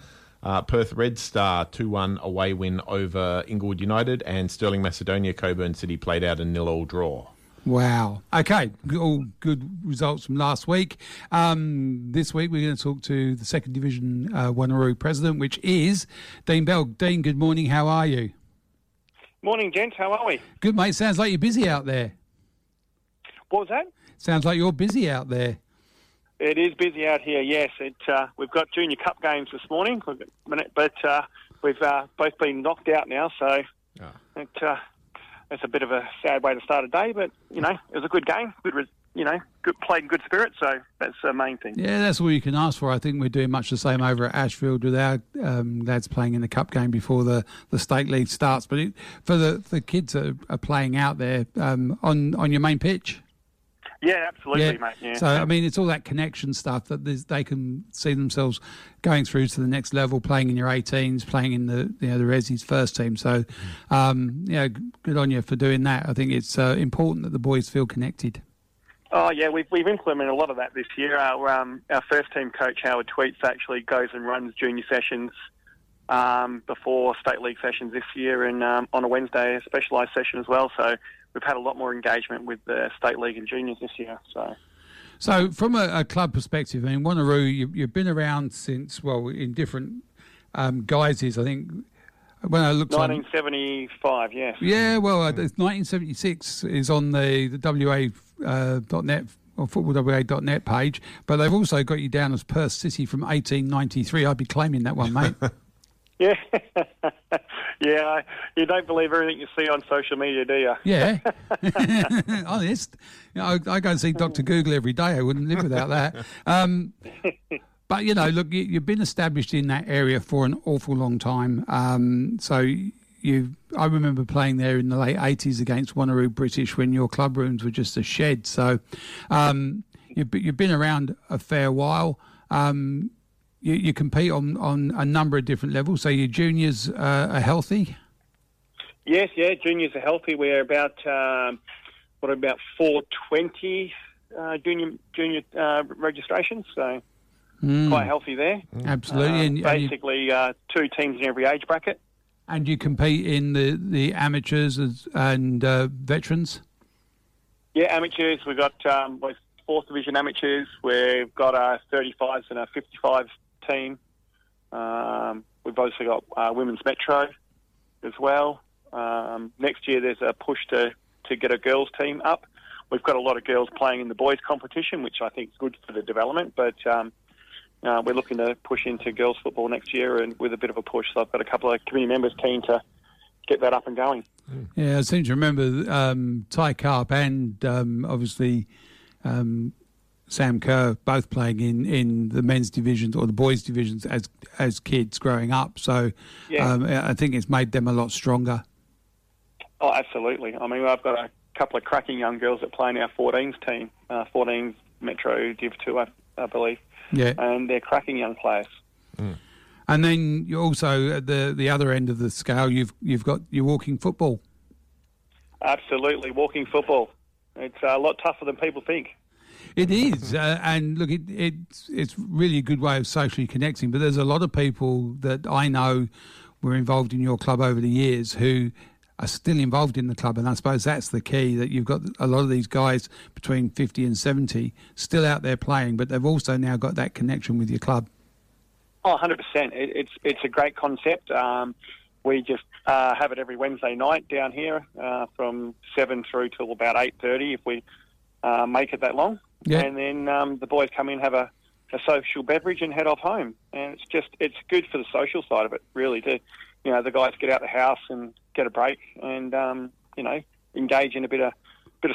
Perth Red Star 2-1 away win over Inglewood United, and Stirling Macedonia Coburn City played out a 0-0 draw. Wow. Okay, all good results from last week. This week we're going to talk to the second division Wanneroo president, which is Dean Bell. Dean, good morning. How are you? Morning, gents. How are we? Good, mate. Sounds like you're busy out there. What was that? Sounds like you're busy out there. It is busy out here, yes. We've got Junior Cup games this morning, but we've both been knocked out now, so it's a bit of a sad way to start a day, but, you know, it was a good game, played in good spirit, so that's the main thing. Yeah, that's all you can ask for. I think we're doing much the same over at Ashfield with our lads playing in the cup game before the state league starts. But for the kids that are playing out there on your main pitch. Yeah, absolutely, mate. Yeah. So, I mean, it's all that connection stuff that they can see themselves going through to the next level, playing in your 18s, playing in the Resi's first team. So, good on you for doing that. I think it's important that the boys feel connected. Oh, yeah, we've implemented a lot of that this year. Our first-team coach, Howard Tweets, actually goes and runs junior sessions before State League sessions this year, and on a Wednesday, a specialised session as well. So we've had a lot more engagement with the State League and juniors this year. So from a club perspective, I mean, Wanneroo, you've been around since, well, in different guises, I think. When I looked 1975, yes. Yeah, well, 1976 is on the WA.net or footballwa.net page, but they've also got you down as Perth City from 1893. I'd be claiming that one, mate. Yeah. Yeah, you don't believe everything you see on social media, do you? Yeah. Honest. You know, I go and see Dr. Google every day. I wouldn't live without that. But, you know, look, you've been established in that area for an awful long time. I remember playing there in the late 80s against Wanneroo British when your club rooms were just a shed. So you've been around a fair while. You compete on a number of different levels. So your juniors are healthy? Yes, yeah, juniors are healthy. We're about 420 junior registrations, so... Quite healthy there. Absolutely. And basically, two teams in every age bracket. And you compete in the amateurs and veterans? Yeah, amateurs. We've got fourth division amateurs. We've got our 35s and our 55s team. We've also got women's metro as well. Next year there's a push to get a girls team up. We've got a lot of girls playing in the boys competition, which I think is good for the development, but... we're looking to push into girls football next year and with a bit of a push. So I've got a couple of community members keen to get that up and going. Yeah, I seem to remember Ty Carp and obviously Sam Kerr both playing in the men's divisions or the boys' divisions as kids growing up. So I think it's made them a lot stronger. Oh, absolutely. I mean, I've got a couple of cracking young girls that play in our 14s team, 14s Metro Div 2, I believe. Yeah, and they're cracking young players. Mm. And then you also at the other end of the scale, you've got your walking football. Absolutely, walking football. It's a lot tougher than people think. It is, and look, it's really a good way of socially connecting. But there's a lot of people that I know were involved in your club over the years who are still involved in the club, and I suppose that's the key, that you've got a lot of these guys between 50 and 70 still out there playing, but they've also now got that connection with your club. Oh, 100%. It's a great concept. We just have it every Wednesday night down here from 7 through till about 8:30 if we make it that long. Yeah. And then the boys come in, have a social beverage and head off home. And it's good for the social side of it, really, to, you know, the guys get out the house and get a break and, you know, engage in a bit of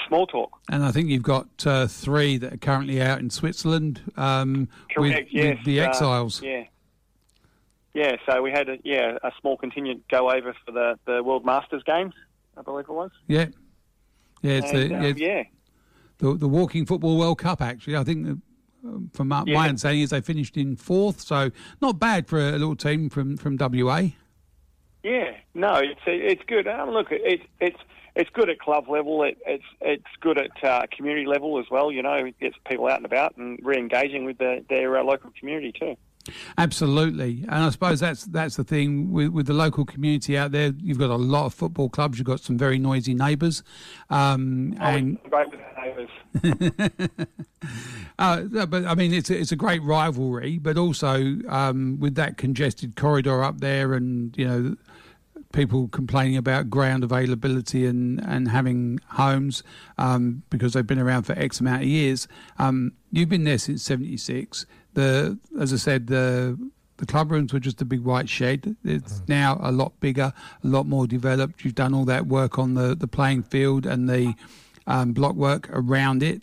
small talk. And I think you've got three that are currently out in Switzerland Correct, yes. With the exiles. Yeah, so we had a small contingent go over for the World Masters Games, I believe it was. Yeah. Yeah, the Walking Football World Cup, actually. I think, from my understanding, is they finished in fourth, so not bad for a little team from WA. Yeah, no, it's good. Look, it's good at club level. It's good at community level as well. You know, it gets people out and about and re-engaging with their local community too. Absolutely, and I suppose that's the thing with the local community out there. You've got a lot of football clubs. You've got some very noisy neighbours. Great with our neighbours. But I mean, it's a great rivalry. But also with that congested corridor up there, and you know, people complaining about ground availability and having homes because they've been around for X amount of years. You've been there since '76. As I said, the club rooms were just a big white shed. It's now a lot bigger, a lot more developed. You've done all that work on the playing field and the block work around it.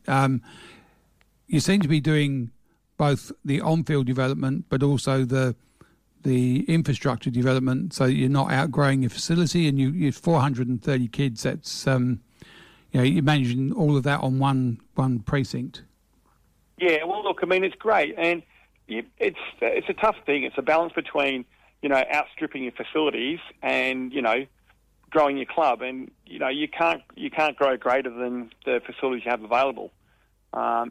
You seem to be doing both the on-field development but also the infrastructure development, so you're not outgrowing your facility, and you're 430 kids. That's you're managing all of that on one precinct. Yeah, well, look, I mean, it's great, and it's a tough thing. It's a balance between, you know, outstripping your facilities and, you know, growing your club, and, you know, you can't grow greater than the facilities you have available.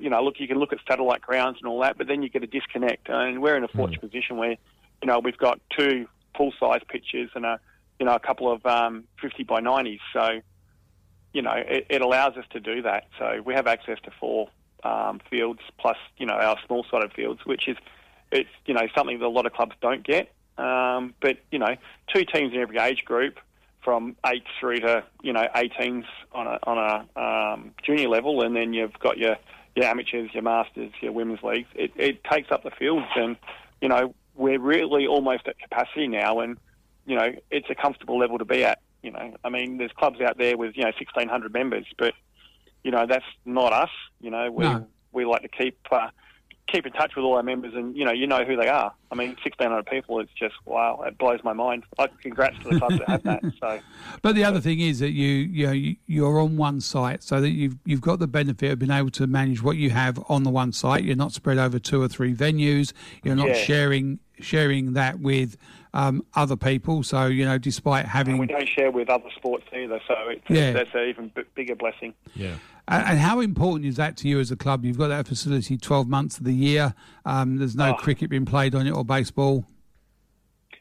You know, look, you can look at satellite grounds and all that, but then you get a disconnect, and we're in a fortunate position where, you know, we've got two full-size pitches and a couple of 50 by 90s, so, you know, it allows us to do that. So we have access to four fields plus, you know, our small-sided fields, which is, it's, you know, something that a lot of clubs don't get. But, you know, two teams in every age group from 8 through to, you know, 18s on a junior level, and then you've got your amateurs, your masters, your women's leagues. It takes up the fields, and, you know, we're really almost at capacity now, and, you know, it's a comfortable level to be at. You know, I mean, there's clubs out there with, you know, 1,600 members, but, you know, that's not us. You know, we like to keep in touch with all our members, and you know who they are. I mean, 1,600 people. It's just wow. It blows my mind. Congrats to the clubs that have that. So, but the other thing is that you're on one site, so that you've got the benefit of being able to manage what you have on the one site. You're not spread over two or three venues. You're not sharing that with other people. So, you know, despite having... And we don't share with other sports either, so that's an even bigger blessing. Yeah. And how important is that to you as a club? You've got that facility 12 months of the year. There's no cricket being played on it or baseball.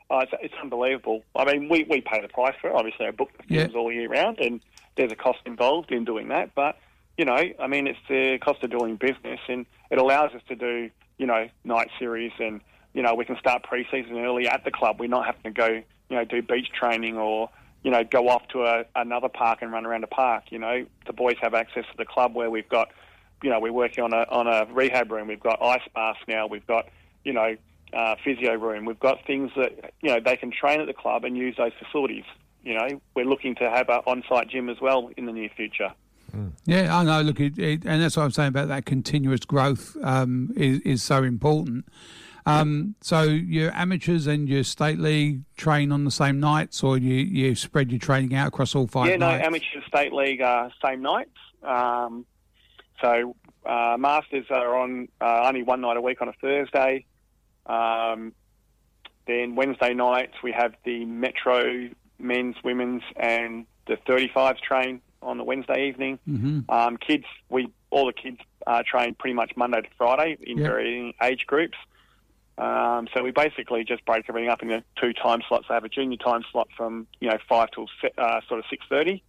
It's unbelievable. I mean, we pay the price for it. Obviously, I book the films all year round, and there's a cost involved in doing that. But, you know, I mean, it's the cost of doing business, and it allows us to do, you know, night series, and you know, we can start pre-season early at the club. We're not having to go, you know, do beach training or, you know, go off to another park and run around a park. You know, the boys have access to the club where we've got, you know, we're working on a rehab room. We've got ice baths now. We've got, you know, physio room. We've got things that, you know, they can train at the club and use those facilities. You know, we're looking to have an on-site gym as well in the near future. Yeah, I know. Look, and that's what I'm saying about that continuous growth is so important. So your amateurs and your state league train on the same nights, or you spread your training out across all five nights? Yeah, no, amateur state league are same nights. So masters are on only one night a week on a Thursday. Then Wednesday nights we have the Metro men's, women's and the 35s train on the Wednesday evening. Mm-hmm. Kids, all the kids train pretty much Monday to Friday in varying age groups. So we basically just break everything up into two time slots. I have a junior time slot from 5 till sort of 6:30,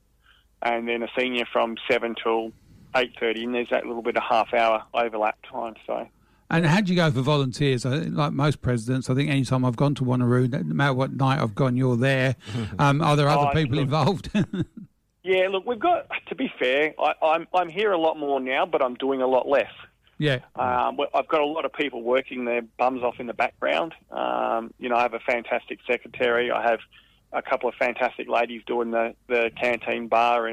and then a senior from 7 till 8:30. And there's that little bit of half hour overlap time. So. And how do you go for volunteers? I think, like most presidents, I think any time I've gone to Wanneroo, no matter what night I've gone, you're there. Are there other people involved? Yeah, look, we've got, to be fair, I'm here a lot more now, but I'm doing a lot less. Yeah. I've got a lot of people working their bums off in the background. I have a fantastic secretary. I have a couple of fantastic ladies doing the canteen bar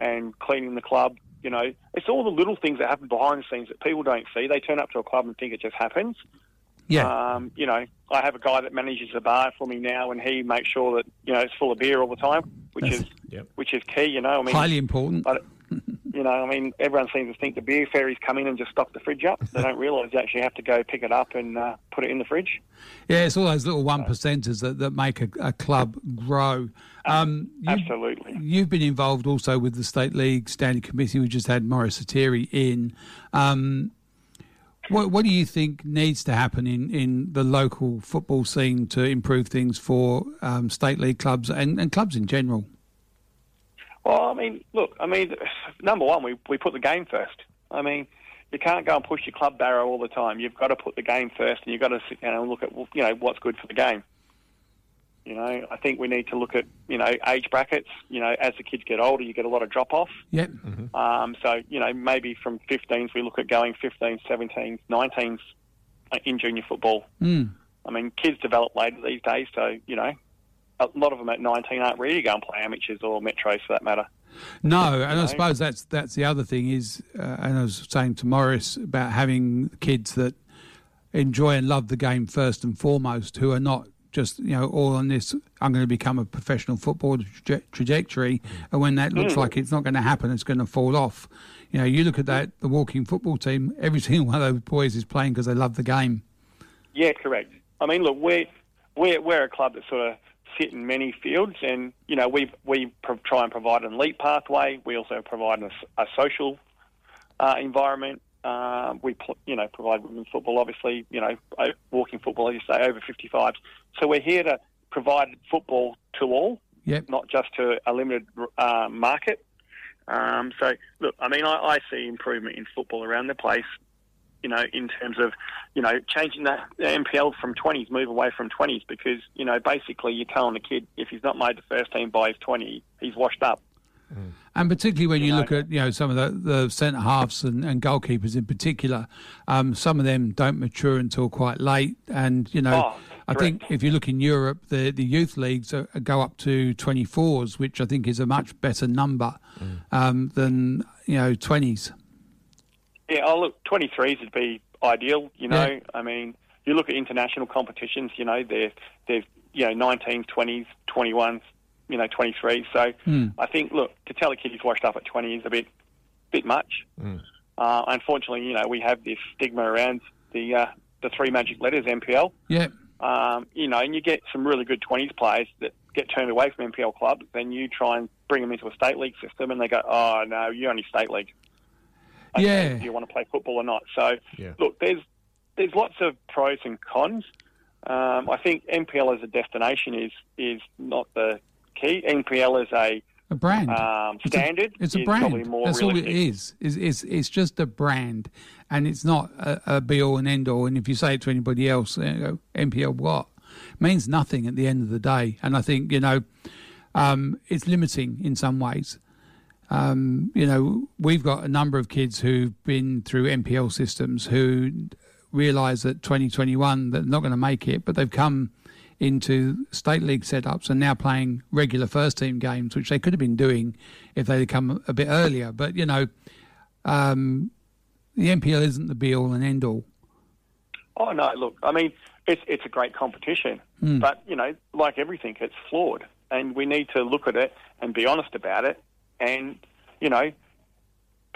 and cleaning the club. It's all the little things that happen behind the scenes that people don't see. They turn up to a club and think it just happens. Yeah. I have a guy that manages the bar for me now, and he makes sure that it's full of beer all the time, which is key. Highly important. Everyone seems to think the beer fairies come in and just stock the fridge up. They don't realise they actually have to go pick it up and put it in the fridge. Yeah, it's all those little one-percenters that make a club grow. Absolutely. You've been involved also with the State League Standing Committee. We just had Maurice Oteri in. What do you think needs to happen in the local football scene to improve things for State League clubs and clubs in general? Well, number one, we put the game first. You can't go and push your club barrow all the time. You've got to put the game first, and you've got to sit down and look at what's good for the game. I think we need to look at age brackets. As the kids get older, you get a lot of drop off. Yep. Mm-hmm. So maybe from 15s, we look at going 15s, 17s, 19s in junior football. Mm. Kids develop later these days, so a lot of them at 19 aren't ready to go and play amateurs or metros for that matter. No, and I suppose that's the other thing is, and I was saying to Maurice about having kids that enjoy and love the game first and foremost, who are not just, all on this, I'm going to become a professional footballer trajectory, and when that looks like it's not going to happen, it's going to fall off. You look at that, the walking football team, every single one of those boys is playing because they love the game. Yeah, correct. We're a club that sort of sit in many fields, and we try and provide an elite pathway. We also provide a social environment. We provide women's football, obviously, walking football, as you say, over 55s. So we're here to provide football to all, not just to a limited market. I see improvement in football around the place, in terms of, changing the NPL from 20s, move away from 20s, because, basically you're telling a kid if he's not made the first team by his 20, he's washed up. Mm. And particularly when you look at, some of the centre-halves and goalkeepers in particular, some of them don't mature until quite late. And, I think if you look in Europe, the youth leagues go up to 24s, which I think is a much better number than, 20s. Yeah, 23s would be ideal, Yeah. You look at international competitions, they're 19s, 20s, 21s, 23s. So I think, to tell a kid he's washed up at 20 is a bit much. Mm. Unfortunately, we have this stigma around the three magic letters, MPL. Yeah. And you get some really good 20s players that get turned away from MPL clubs, then you try and bring them into a state league system and they go, oh, no, you're only state league. Yeah. Do you want to play football or not? So, there's lots of pros and cons. I think NPL as a destination is not the key. NPL as a brand standard. It's a brand. Probably more realistic. All it is. It's just a brand, and it's not a be all and end all. And if you say it to anybody else, NPL what? It means nothing at the end of the day. And I think it's limiting in some ways. We've got a number of kids who've been through NPL systems who realise that 2021 they're not going to make it, but they've come into state league setups and now playing regular first team games, which they could have been doing if they'd come a bit earlier. But, the NPL isn't the be all and end all. Oh, no, look, it's a great competition, but, like everything, it's flawed, and we need to look at it and be honest about it. And,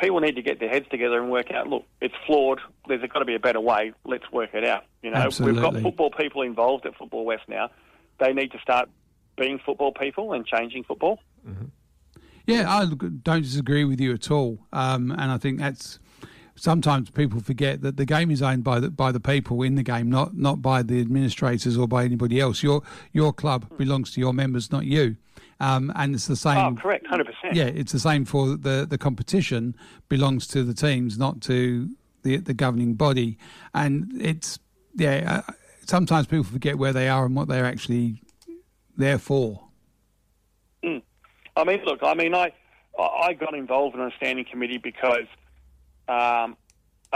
people need to get their heads together and work out, it's flawed. There's got to be a better way. Let's work it out. Absolutely. We've got football people involved at Football West now. They need to start being football people and changing football. Mm-hmm. Yeah, I don't disagree with you at all. And I think that's sometimes people forget that the game is owned by the people in the game, not by the administrators or by anybody else. Your club belongs to your members, not you. And it's the same. Oh, correct, 100%. Yeah, it's the same for the competition belongs to the teams, not to the governing body. And it's sometimes people forget where they are and what they're actually there for. Mm. I mean, look, I got involved in a standing committee because a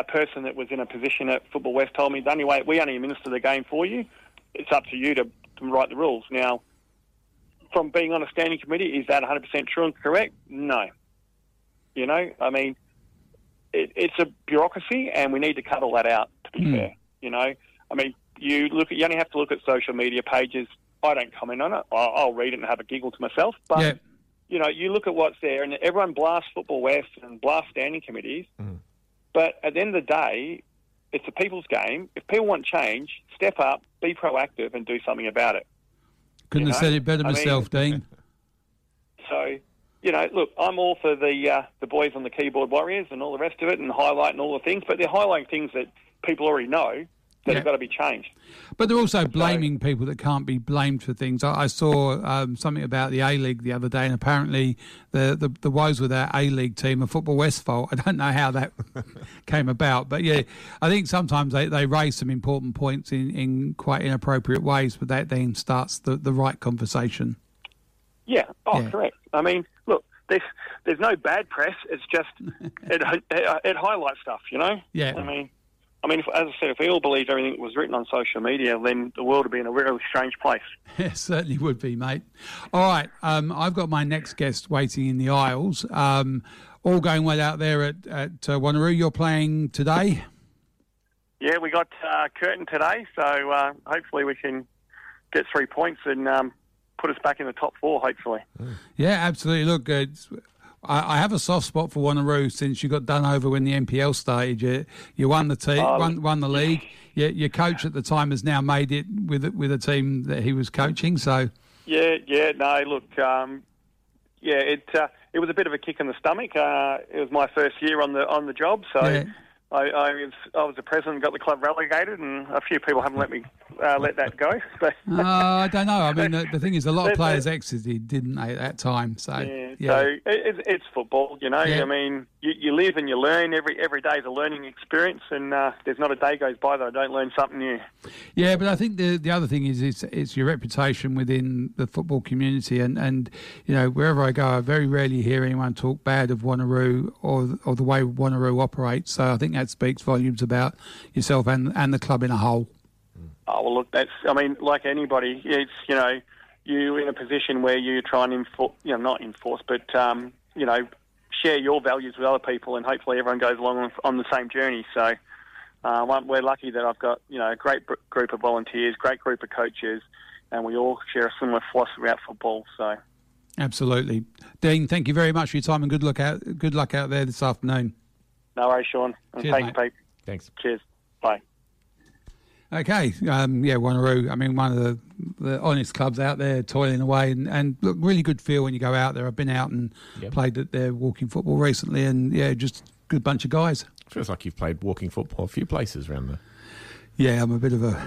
person that was in a position at Football West told me the only way we only administer the game for you. It's up to you to write the rules. Now, from being on a standing committee, is that 100% true and correct? No. You know, I mean, it's a bureaucracy, and we need to cut all that out, to be fair. You know, I mean, you only have to look at social media pages. I don't comment on it. I'll read it and have a giggle to myself. But, you know, you look at what's there, and everyone blasts Football West and blasts standing committees. Mm. But at the end of the day, it's a people's game. If people want change, step up, be proactive, and do something about it. Couldn't have said it better myself, Dean. So, you know, look, I'm all for the boys on the keyboard warriors and all the rest of it and highlighting all the things, but they're highlighting things that people already know that have got to be changed. But they're also blaming people that can't be blamed for things. I saw something about the A-League the other day, and apparently the woes with our A-League team are Football West's fault. I don't know how that came about. But, yeah, I think sometimes they raise some important points in quite inappropriate ways, but that then starts the right conversation. Yeah, correct. I mean, look, there's no bad press. It's just it highlights stuff, you know? Yeah. I mean, as I said, if we all believed everything that was written on social media, then the world would be in a really strange place. It certainly would be, mate. All right, I've got my next guest waiting in the aisles. All going well out there at Wanneroo. You're playing today? Yeah, we got Curtin today, so hopefully we can get 3 points and put us back in the top four, hopefully. Yeah, absolutely. Look, I have a soft spot for Wanneroo since you got done over when the NPL started. You won the team, won the league. Yeah, your coach at the time has now made it with a team that he was coaching. So it was a bit of a kick in the stomach. It was my first year on the job, so yeah. I was the president, got the club relegated, and a few people haven't let me let that go. But I don't know. I mean, the thing is, a lot of players exited, didn't they, at that time? So so it's football, you know. Yeah. I mean, you live and you learn. Every day is a learning experience, and there's not a day goes by that I don't learn something new. Yeah, but I think the other thing is it's your reputation within the football community, and you know, wherever I go, I very rarely hear anyone talk bad of Wanneroo or the way Wanneroo operates. So I think that speaks volumes about yourself and the club in a whole. Oh, well, look, like anybody, it's, you know, you're in a position where you try and share your values with other people, and hopefully everyone goes along on the same journey. So we're lucky that I've got, you know, a great group of volunteers, great group of coaches, and we all share a similar philosophy about football, so. Absolutely. Dean, thank you very much for your time, and good luck out there this afternoon. No worries, Sean. And cheers, thanks, mate. Pete. Thanks. Cheers. Bye. Okay. Wanneroo. I mean, one of the honest clubs out there, toiling away, and look, really good feel when you go out there. I've been out and played at their walking football recently, and just a good bunch of guys. Feels like you've played walking football a few places around there. Yeah, I'm a bit of a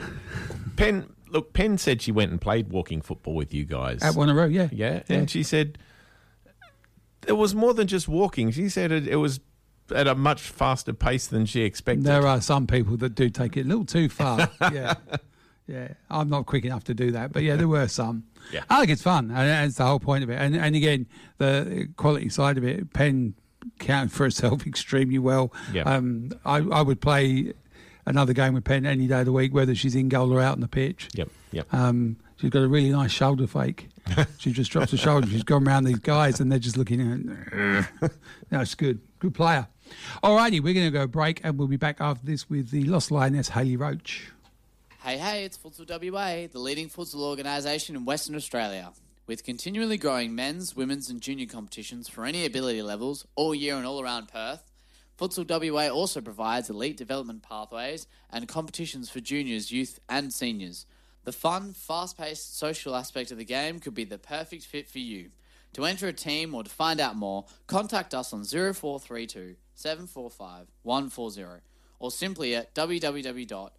Penn. Look, Penn said she went and played walking football with you guys at Wanneroo. Yeah. And she said it was more than just walking. She said it was at a much faster pace than she expected. There are some people that do take it a little too far. I'm not quick enough to do that, but there were some. Yeah. I think it's fun, and it's the whole point of it. And again, the quality side of it, Penn counted for herself extremely well. Yeah. I would play another game with Penn any day of the week, whether she's in goal or out on the pitch. Yep. She's got a really nice shoulder fake. She just drops her shoulder. She's gone round these guys, and they're just looking at her. No, it's good. Good player. Alrighty, we're going to go break, and we'll be back after this with the Lost Lioness, Hayley Roach. Hey, it's Futsal WA, the leading futsal organisation in Western Australia. With continually growing men's, women's and junior competitions for any ability levels all year and all around Perth, Futsal WA also provides elite development pathways and competitions for juniors, youth and seniors. The fun, fast-paced, social aspect of the game could be the perfect fit for you. To enter a team or to find out more, contact us on 0432 745 140 or simply at www.futsalwa.org.au.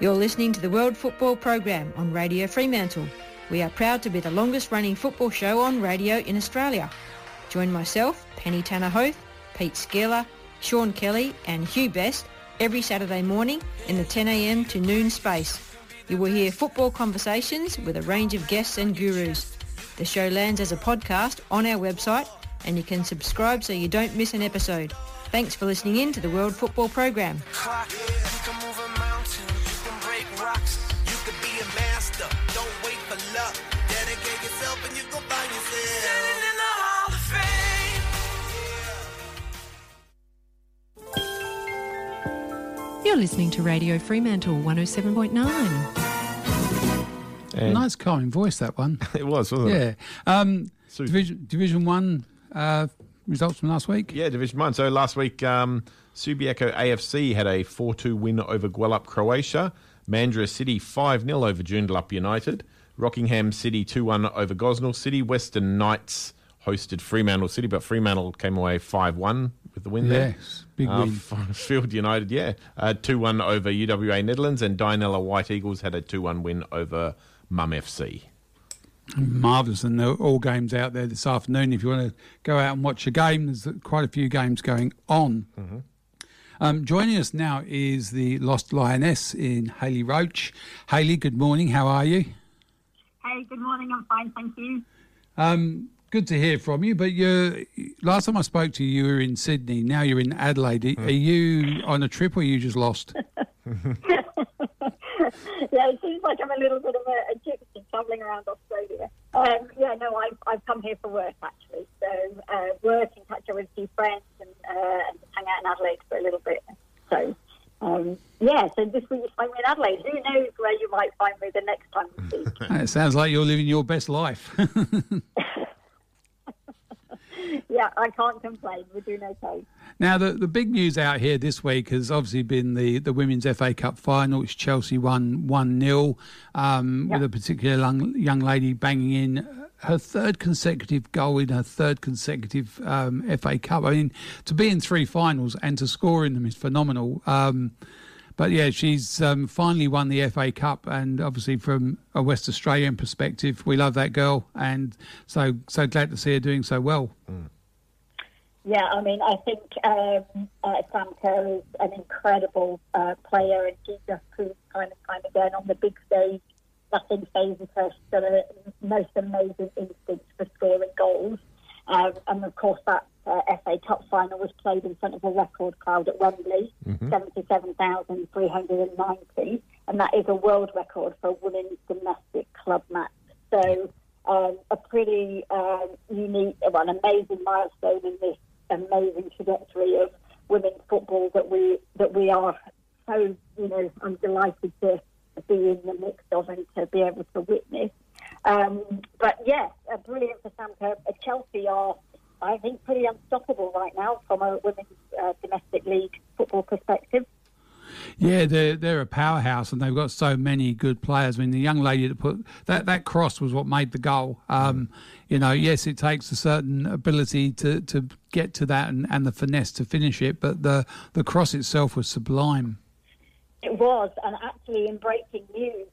You're listening to the World Football Program on Radio Fremantle. We are proud to be the longest-running football show on radio in Australia. Join myself, Penny Tanner-Hoth, Pete Szkiela, Sean Kelly and Hugh Best every Saturday morning in the 10 a.m. to noon space. You will hear football conversations with a range of guests and gurus. The show lands as a podcast on our website and you can subscribe so you don't miss an episode. Thanks for listening in to the World Football Program. You're listening to Radio Fremantle 107.9. And nice calming voice, that one. It was, wasn't it? Yeah. Division 1 results from last week? Yeah, Division 1. So last week, Subiaco AFC had a 4-2 win over Guelph Croatia. Mandurah City 5-0 over Joondalup United. Rockingham City 2-1 over Gosnell City. Western Knights hosted Fremantle City, but Fremantle came away 5-1 with the win there. Yes, big win. Field United, 2-1 over UWA Netherlands, and Dianella White Eagles had a 2-1 win over Mum FC. Marvellous, and they're all games out there this afternoon. If you want to go out and watch a game, there's quite a few games going on. Mm-hmm. Joining us now is the Lost Lioness in Hayley Roach. Hayley, good morning, how are you? Hey, good morning, I'm fine, thank you. Good to hear from you, but last time I spoke to you, you were in Sydney. Now you're in Adelaide. Are you on a trip or are you just lost? Yeah, it seems like I'm a little bit of a gypsy travelling around Australia. I've come here for work, actually. So work, in touch with a few friends and hang out in Adelaide for a little bit. So, so this week you find me in Adelaide. Who knows where you might find me the next time you speak. It sounds like you're living your best life. Yeah, I can't complain. We're doing okay. Now, the big news out here this week has obviously been the Women's FA Cup final, which Chelsea won 1-0, with a particular young lady banging in her third consecutive goal in her third consecutive FA Cup. I mean, to be in three finals and to score in them is phenomenal. But, yeah, she's finally won the FA Cup, and obviously from a West Australian perspective, we love that girl, and so glad to see her doing so well. Mm. Yeah, I mean, I think Sam Kerr is an incredible player, and she just proves time and time again on the big stage, nothing fazes her. She's got the most amazing instinct for scoring goals. And, of course, that FA Cup final was played in front of a record crowd at Wembley, 77,390, and that is a world record for a women's domestic club match. So a pretty unique, an amazing milestone in this amazing trajectory of women's football that we are so, I'm delighted to be in the mix of and to be able to witness. But brilliant for Sam Kerr. Chelsea are, I think, pretty unstoppable right now from a women's domestic league football perspective. Yeah, they're a powerhouse, and they've got so many good players. I mean, the young lady that put that cross was what made the goal. Yes, it takes a certain ability to get to that and the finesse to finish it, but the cross itself was sublime. It was, and actually in breaking news,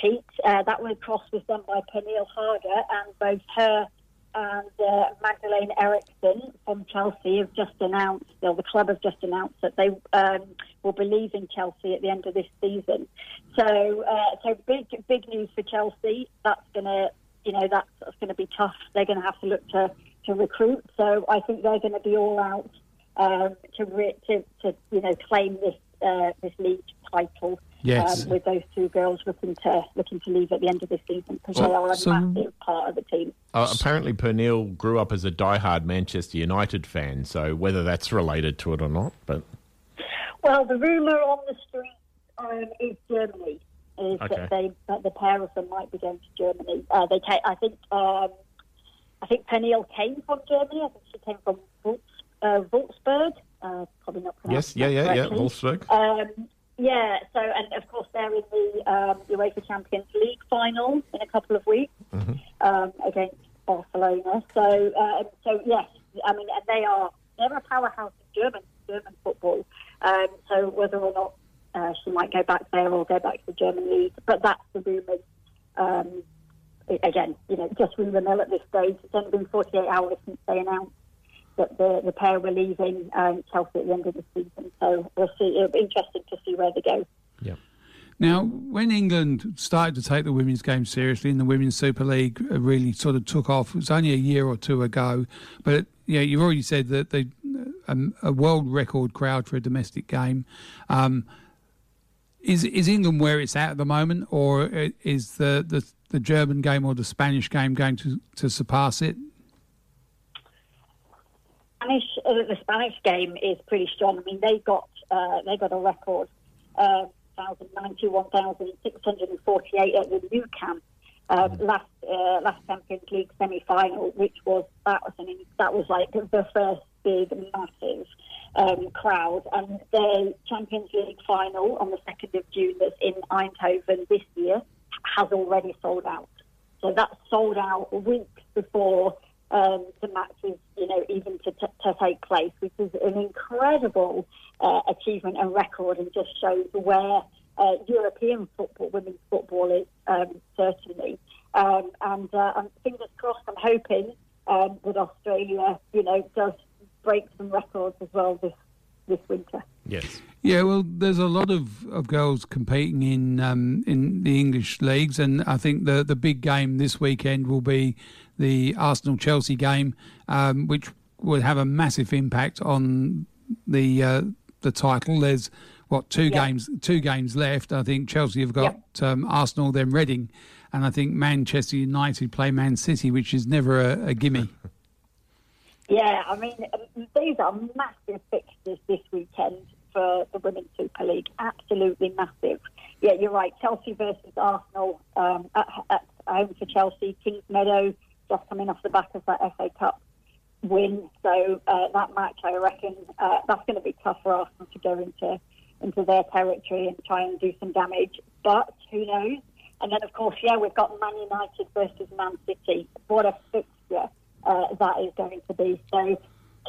Pete, that cross was done by Pernille Harder, and both her and Magdalene Eriksson from Chelsea have just announced, or the club have just announced, that they will be leaving Chelsea at the end of this season. So, big news for Chelsea. That's going to be tough. They're going to have to look to recruit. So, I think they're going to be all out to claim this league title. Yes. With those two girls looking to leave at the end of this season because they are a massive part of the team. Apparently, Pernille grew up as a diehard Manchester United fan, so whether that's related to it or not, but well, the rumour on the street is Germany. That the pair of them might be going to Germany. I think Pernille came from Germany. I think she came from Wolfsburg. Probably not pronounced. Yes, Wolfsburg. Yeah, UEFA Champions League final in a couple of weeks against Barcelona. So yes, I mean, and they're a powerhouse in German football. So whether or not she might go back there or go back to the German league, but that's the rumours. Again, you know, just rumour mill at this stage. It's only been 48 hours since they announced that the pair were leaving Chelsea at the end of the season. So we'll see. It'll be interesting to see where they go. Yeah. Now, when England started to take the women's game seriously and the Women's Super League really sort of took off, it was only a year or two ago, but you've already said that a world record crowd for a domestic game. Is England where it's at the moment, or is the German game or the Spanish game going to surpass it? The Spanish game is pretty strong. I mean, they got a record 91,648 at the new camp last Champions League semi-final, which was like the first big massive crowd. And the Champions League final on the 2nd of June, that's in Eindhoven this year, has already sold out. So that's sold out weeks before the matches, even to take place, which is an incredible achievement and record, and just shows where European football, women's football, is certainly. And fingers crossed, I'm hoping that Australia, does break some records as well this winter. Yes. Yeah, well, there's a lot of girls competing in the English leagues, and I think the big game this weekend will be the Arsenal-Chelsea game, which will have a massive impact on the title. There's two games left. I think Chelsea have got Arsenal, then Reading, and I think Manchester United play Man City, which is never a gimme. Yeah, I mean, these are massive fixtures this weekend for the Women's Super League. Absolutely massive. Yeah, you're right. Chelsea versus Arsenal at home for Chelsea. Kings Meadow just coming off the back of that FA Cup win. So that match, I reckon, that's going to be tough for Arsenal to go into their territory and try and do some damage. But who knows? And then, of course, we've got Man United versus Man City. What a fixture that is going to be. So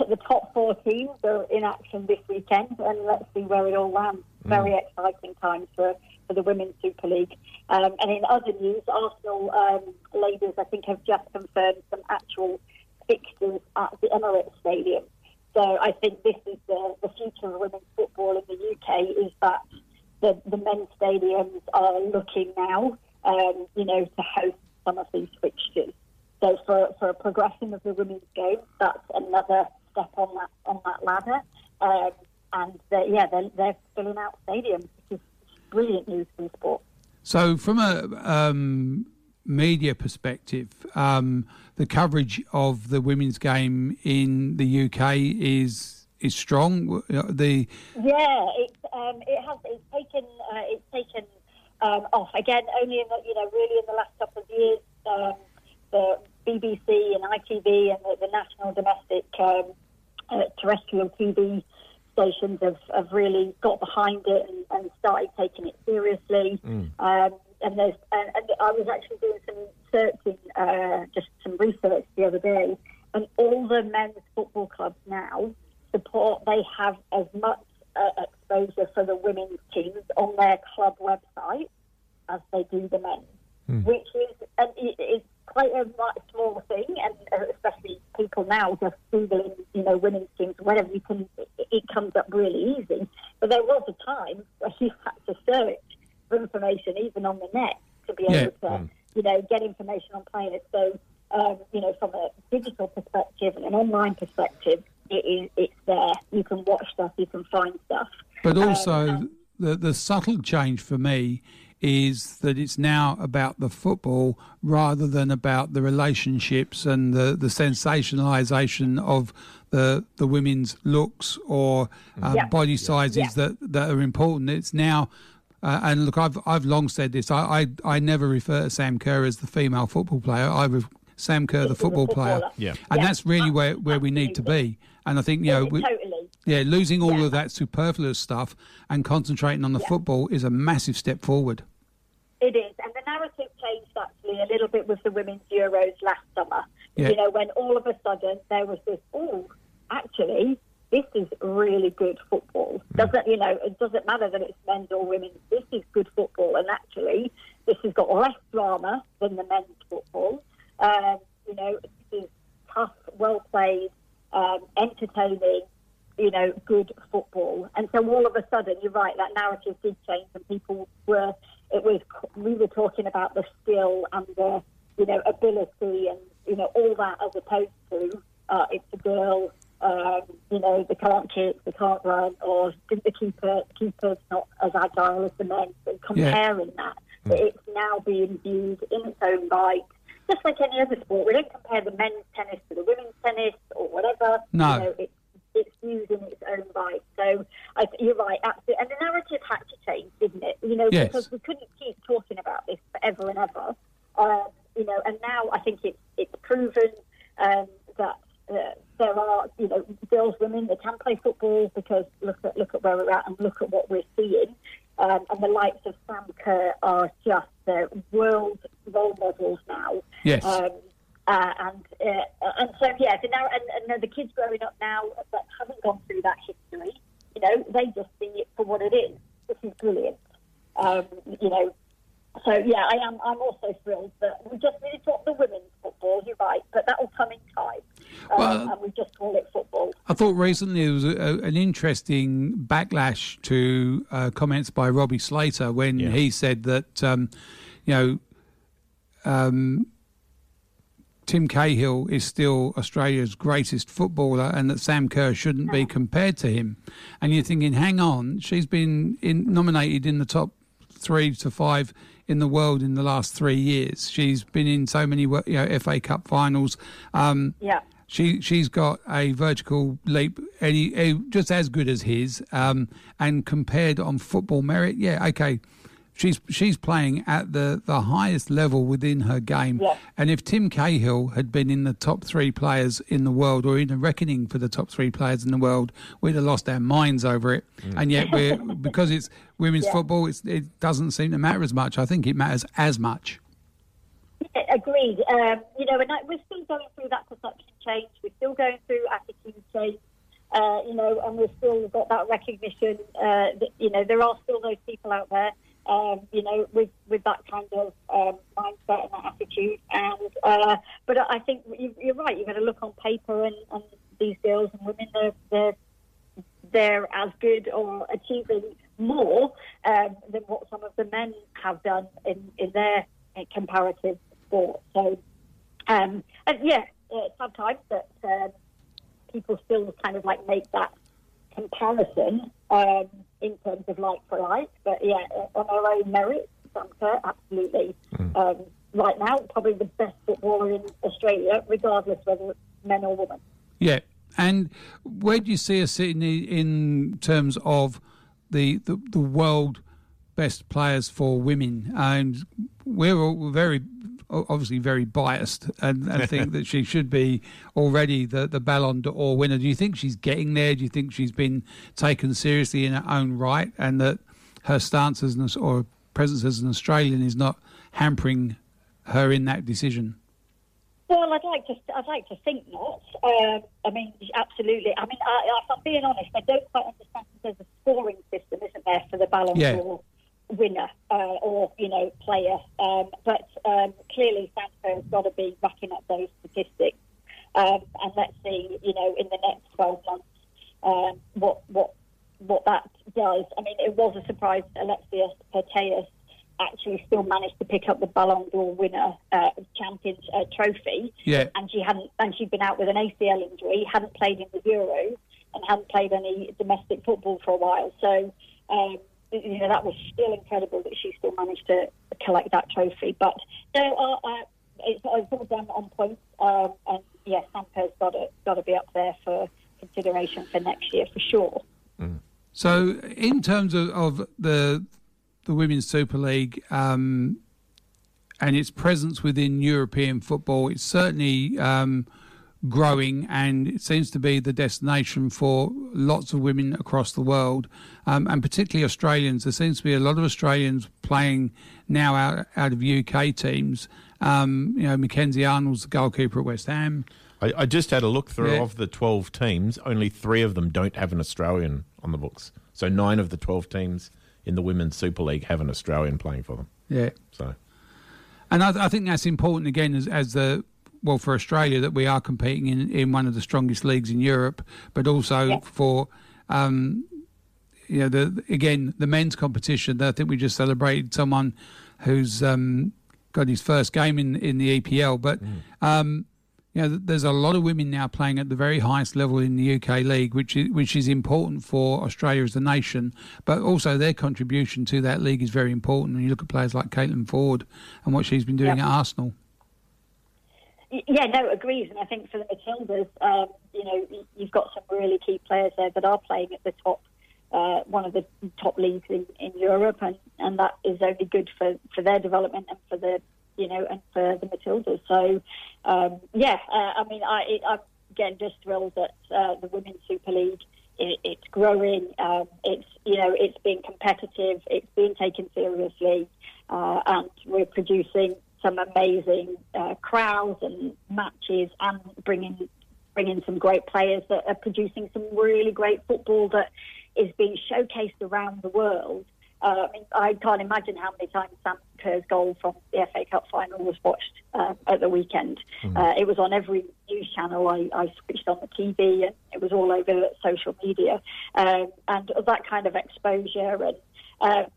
the top four teams are in action this weekend, and let's see where it all lands. Very exciting times for the Women's Super League. And in other news, Arsenal ladies, I think, have just confirmed some actual fixtures at the Emirates Stadium. So I think this is the future of women's football in the UK, is that the men's stadiums are looking now, to host some of these fixtures. So for a progression of the women's game, that's another step on that ladder. They're filling out stadiums, which is brilliant news for the sport. So from a media perspective, the coverage of the women's game in the UK is strong. It's taken off again only in really in the last couple of years. The BBC and ITV and the national domestic terrestrial TV stations have really got behind it and started taking it seriously. And I was actually doing some searching, just some research the other day, and all the men's football clubs now they have as much exposure for the women's teams on their club website as they do the men's. Which is quite a small thing, and especially people now just Googling, women's teams, whenever you can, it comes up really easy. But there was a time where you had to search for information, even on the net, to be able to, get information on players. So, from a digital perspective and an online perspective, it's there. You can watch stuff, you can find stuff. But also, the subtle change for me is that it's now about the football rather than about the relationships and the sensationalisation of the women's looks or body sizes that are important. It's now, and look, I've long said this. I never refer to Sam Kerr as the female football player. Sam Kerr, the football player, and that's really where we need to be. And I think losing all of that superfluous stuff and concentrating on the football is a massive step forward. It is, narrative changed actually a little bit with the Women's Euros last summer. Yeah. You know, when all of a sudden there was this, oh, actually, this is really good football. Doesn't, you know, it doesn't matter that it's men's or women's. This is good football, and actually, this has got less drama than the men's football. You know, this is tough, well played, entertaining, you know, good football. And so all of a sudden, you're right, that narrative did change, and people were, it was, we were talking about the skill and the, you know, ability and, you know, all that, as opposed to it's a girl, you know, they can't kick, they can't run, or the keeper's not as agile as the men. So comparing that, but it's now being viewed in its own light. Just like any other sport, we don't compare the men's tennis to the women's tennis or whatever. No. You know, it's used in its own right. So you're right, absolutely. And the narrative had to change, didn't it? You know, yes. Because we couldn't keep talking about this forever and ever. You know, and now I think it's proven that there are, you know, girls, women, they can play football, because look at where we're at and look at what we're seeing. And the likes of Sam Kerr are just world role models now. Yes. And so, yeah, so now, and the kids growing up now that haven't gone through that history, you know, they just see it for what it is, which is brilliant. You know, so, yeah, I'm also thrilled that we just really talk the women's football, you're right, but that will come in time. Well, and we just call it football. I thought recently there was an interesting backlash to comments by Robbie Slater when he said that, Tim Cahill is still Australia's greatest footballer, and that Sam Kerr shouldn't be compared to him. And you're thinking, hang on, she's been nominated in the top 3 to 5 in the world in the last 3 years. She's been in so many, you know, FA Cup finals. She's got a vertical leap, just as good as his. And compared on football merit, she's playing at the highest level within her game. Yeah. And if Tim Cahill had been in the top 3 players in the world, or in a reckoning for the top 3 players in the world, we'd have lost our minds over it. Mm. And yet, because it's women's football, it doesn't seem to matter as much. I think it matters as much. Yeah, agreed. You know, and we're still going through that perception change. We're still going through attitude change. You know, and we've still got that recognition. That, you know, there are still those people out there. You know, with that kind of mindset and that attitude. And but I think you're right. You've got to look on paper, and these girls and women, they're as good or achieving more than what some of the men have done in their comparative sport. So, and sometimes that people still kind of like make that comparison. In terms of like for like, but yeah, on our own merit, Sam Kerr, absolutely. Mm. Right now, probably the best footballer in Australia, regardless whether it's men or women. Yeah, and where do you see us sitting in terms of the world best players for women? And we're all obviously very biased, and I think that she should be already the Ballon d'Or winner. Do you think she's getting there? Do you think she's been taken seriously in her own right, and that her stance or presence as an Australian is not hampering her in that decision? Well, I'd like to think not. I mean, absolutely. I mean, if I'm being honest, I don't quite understand that there's a scoring system, isn't there, for the Ballon d'Or winner or, you know, player. But clearly Sam Kerr's got to be racking up those statistics. And let's see, you know, in the next 12 months what that does. I mean, it was a surprise Alexia Putellas actually still managed to pick up the Ballon d'Or winner champions trophy. Yeah. And she'd been out with an ACL injury, hadn't played in the Euros, and hadn't played any domestic football for a while. So you know, that was still incredible that she still managed to collect that trophy. But no, it's all done on points. And yes, Sam Kerr's got to be up there for consideration for next year for sure. Mm. So in terms of the Women's Super League and its presence within European football, it's certainly growing, and it seems to be the destination for lots of women across the world, and particularly Australians. There seems to be a lot of Australians playing now out of UK teams. You know, Mackenzie Arnold's the goalkeeper at West Ham. I just had a look through of the 12 teams, only 3 of them don't have an Australian on the books. So 9 of the 12 teams in the Women's Super League have an Australian playing for them. Yeah. So, and I think that's important, again, as the... Well, for Australia, that we are competing in one of the strongest leagues in Europe, but also for, you know, the men's competition. I think we just celebrated someone who's got his first game in the EPL. But, you know, there's a lot of women now playing at the very highest level in the UK league, which is important for Australia as a nation. But also their contribution to that league is very important. When you look at players like Caitlin Ford and what she's been doing at Arsenal. Yeah, no, agrees. And I think for the Matildas, you know, you've got some really key players there that are playing at the top, one of the top leagues in Europe, and that is only good for their development and for the, you know, and for the Matildas. So, I mean, I'm again just thrilled that the Women's Super League, it's growing, it's, you know, it's being competitive, it's being taken seriously, and we're producing some amazing crowds and matches, and bringing some great players that are producing some really great football that is being showcased around the world. I can't imagine how many times Sam Kerr's goal from the FA Cup final was watched at the weekend. It was on every news channel. I switched on the TV, and it was all over social media. And that kind of exposure and...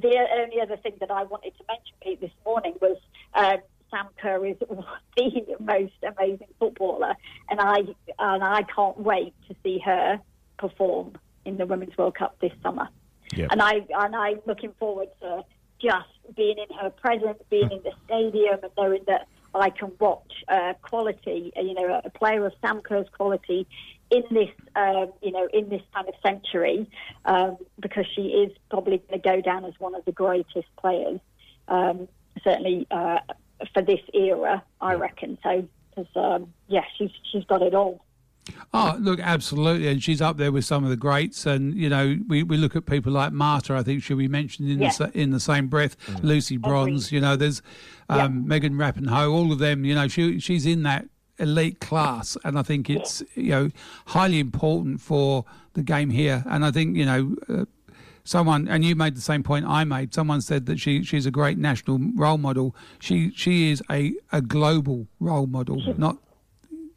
the only other thing that I wanted to mention, Pete, this morning was Sam Kerr is the most amazing footballer, and I can't wait to see her perform in the Women's World Cup this summer. Yep. And I'm looking forward to just being in her presence, being in the stadium, and knowing that I can watch quality, you know, a player of Sam Kerr's quality in this, you know, in this kind of century, because she is probably going to go down as one of the greatest players, certainly for this era, I reckon. So, because she's got it all. Oh, look, absolutely, and she's up there with some of the greats. And you know, we look at people like Marta. I think she'll be mentioned in the same breath. Mm. Lucy Bronze, you know, there's Megan Rapinoe, all of them. You know, she's in that elite class, and I think it's, you know, highly important for the game here. And I think, you know, someone, and you made the same point I made. Someone said that she's a great national role model. She is a global role model, not.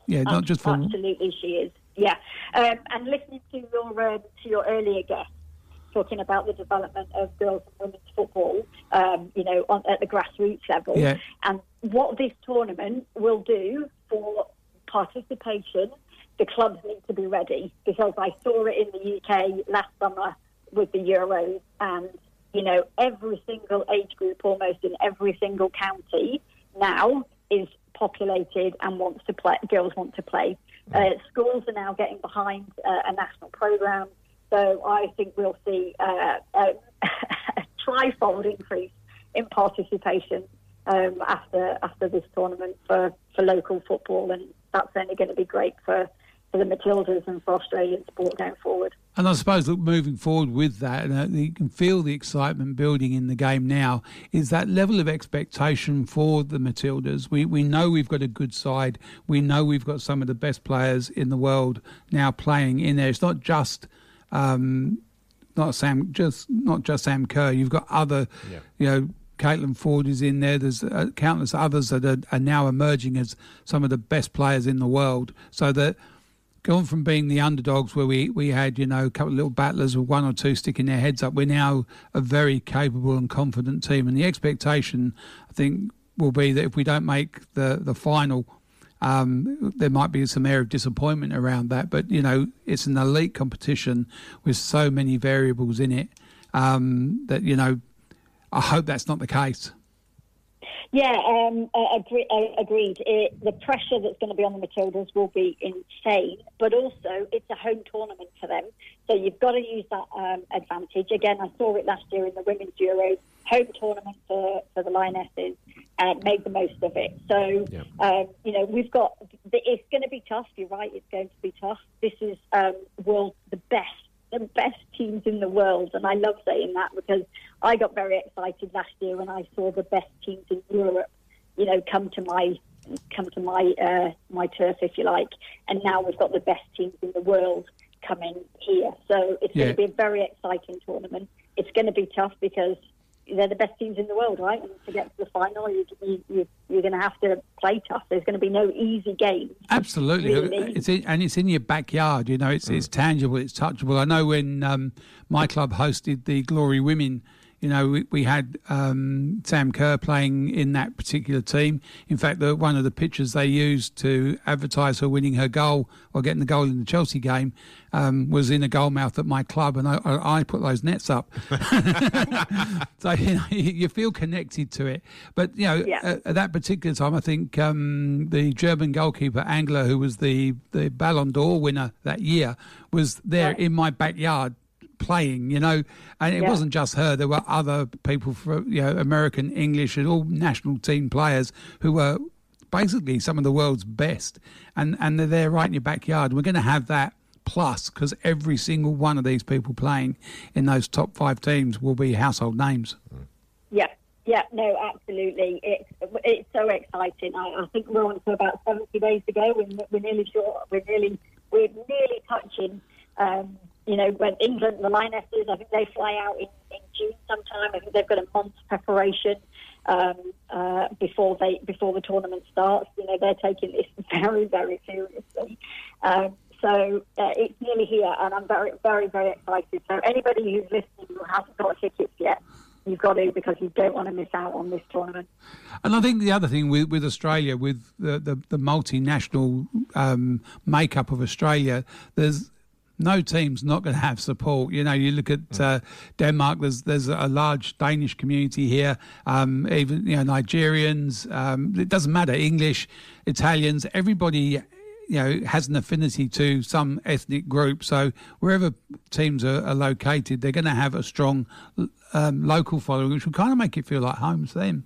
Yeah, not just for... Absolutely, she is. Yeah, and listening to your earlier guest talking about the development of girls and women's football, you know, at the grassroots level, and what this tournament will do for participation, the clubs need to be ready, because I saw it in the UK last summer with the Euros, and you know, every single age group, almost in every single county now, is populated and wants to play. Girls want to play. Schools are now getting behind a national program, so I think we'll see a trifold increase in participation after this tournament for local football, and that's only going to be great for the Matildas and for Australian sport going forward. And I suppose, look, moving forward with that, and you can feel the excitement building in the game now, is that level of expectation for the Matildas. We know we've got a good side. We know we've got some of the best players in the world now playing in there. It's not just... not just Sam Kerr. You've got other, you know, Caitlin Ford is in there. There's countless others that are now emerging as some of the best players in the world. So that... Gone from being the underdogs where we had, you know, a couple of little battlers with one or two sticking their heads up, we're now a very capable and confident team. And the expectation, I think, will be that if we don't make the final, there might be some air of disappointment around that. But, you know, it's an elite competition with so many variables in it that, you know, I hope that's not the case. Yeah, agreed. The pressure that's going to be on the Matildas will be insane, but also it's a home tournament for them, so you've got to use that advantage. Again, I saw it last year in the Women's Euros, home tournament for the Lionesses, and make the most of it. So, you know, we've got... It's going to be tough. You're right, it's going to be tough. This is the best teams in the world, and I love saying that because I got very excited last year when I saw the best teams in Europe, you know, come to my turf, if you like, and now we've got the best teams in the world coming here. So it's going to be a very exciting tournament. It's going to be tough because they're the best teams in the world, right? And to get to the final, you're going to have to play tough. There's going to be no easy game. Absolutely. Really. It's in your backyard, you know. It's tangible, it's touchable. I know when my club hosted the Glory Women, you know, we had Sam Kerr playing in that particular team. In fact, one of the pictures they used to advertise her winning her goal or getting the goal in the Chelsea game was in a goalmouth at my club, and I put those nets up. So, you know, you feel connected to it. But, you know, at that particular time, I think the German goalkeeper, Angler, who was the Ballon d'Or winner that year, was there in my backyard playing, you know, and it wasn't just her. There were other people from, you know, American, English, and all national team players who were basically some of the world's best, and they're there right in your backyard. We're going to have that plus because every single one of these people playing in those top five teams will be household names. Yeah, no, absolutely. It's so exciting. I think we're on to about 70 days to go. We're nearly short. We're nearly touching. You know, when England, the Lionesses, I think they fly out in June sometime. I think they've got a month's preparation before the tournament starts. You know, they're taking this very, very seriously. So it's nearly here, and I'm very, very, very excited. So anybody who's listening who hasn't got tickets yet, you've got to, because you don't want to miss out on this tournament. And I think the other thing with Australia, with the multinational makeup of Australia, there's... No team's not going to have support. You know, you look at Denmark. There's a large Danish community here. Even, you know, Nigerians. It doesn't matter. English, Italians. Everybody, you know, has an affinity to some ethnic group. So wherever teams are located, they're going to have a strong local following, which will kind of make it feel like home to them.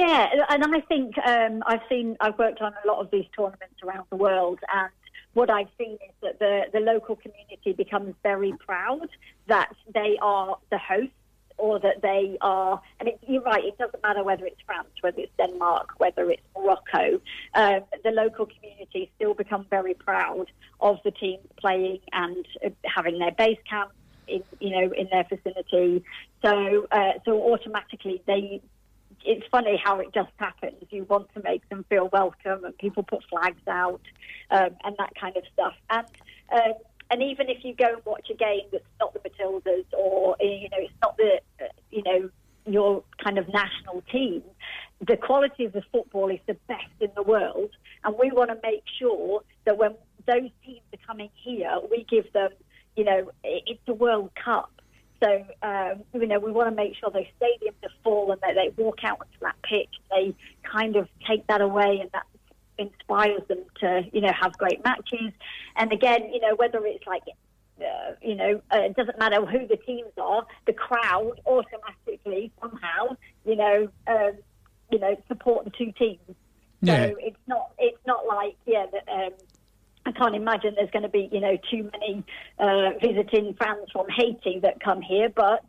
Yeah, and I think I've worked on a lot of these tournaments around the world, and what I've seen is that the local community becomes very proud that they are the hosts, or that they are... And you're right, it doesn't matter whether it's France, whether it's Denmark, whether it's Morocco. The local community still become very proud of the team playing and having their base camp in their vicinity. So automatically they... It's funny how it just happens. You want to make them feel welcome, and people put flags out and that kind of stuff. And even if you go and watch a game that's not the Matildas, or, you know, it's not the, you know, your kind of national team, the quality of the football is the best in the world, and we want to make sure that when those teams are coming here, we give them, you know, it's the World Cup. So, you know, we want to make sure those stadiums are full and that they walk out onto that pitch. They kind of take that away, and that inspires them to, you know, have great matches. And again, you know, whether it's like, you know, it doesn't matter who the teams are, the crowd automatically somehow, you know, support the two teams. Yeah. So it's not like, I can't imagine there's going to be, you know, too many visiting fans from Haiti that come here, but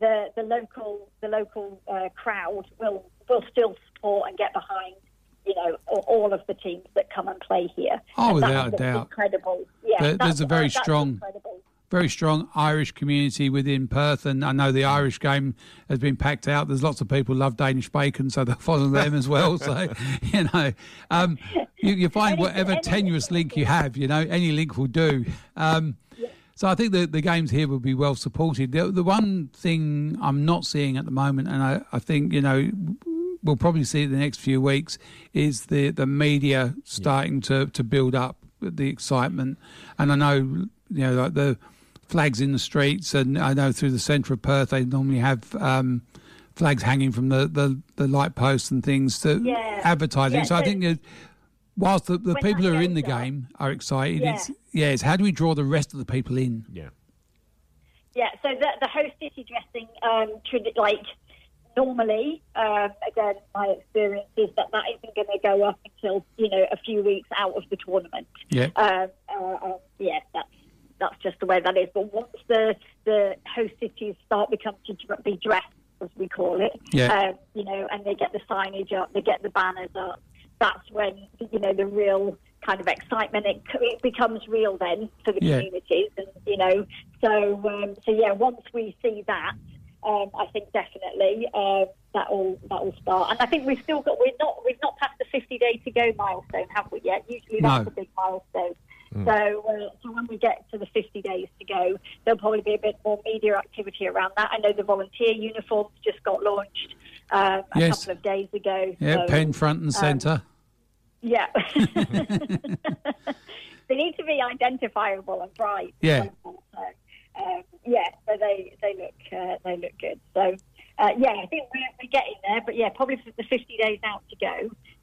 the local crowd will still support and get behind, you know, all of the teams that come and play here. Oh, without a doubt, incredible. Yeah, there's a very strong Irish community within Perth, and I know the Irish game has been packed out. There's lots of people who love Danish bacon, so they'll follow them as well. So, you know, you find whatever tenuous link you have, you know, any link will do. So I think the games here will be well supported. The one thing I'm not seeing at the moment, and I think, you know, we'll probably see it the next few weeks, is the media starting to build up the excitement. And I know, you know, like the flags in the streets, and I know through the centre of Perth they normally have flags hanging from the light posts and things to advertising. So I think whilst the people who are in the game are excited, it's how do we draw the rest of the people in? Yeah. Yeah, so the host city dressing, like normally, again, my experience is that isn't going to go up until, a few weeks out of the tournament. Yeah. That's just the way that is. But once the host cities start becoming to be dressed, as we call it, and they get the signage up, they get the banners up, that's when, the real kind of excitement, it becomes real then for the communities. And, once we see that, I think definitely that will start, and I think we've not passed the 50-day to go milestone, have we yet? Usually that's a big milestone. Mm. So when we get to the 50 days to go, there'll probably be a bit more media activity around that. I know the volunteer uniforms just got launched a couple of days ago. Yeah, so, pen front and centre. Yeah. They need to be identifiable and bright. Yeah. They look good. So, I think we're getting there. But, probably for the 50 days out to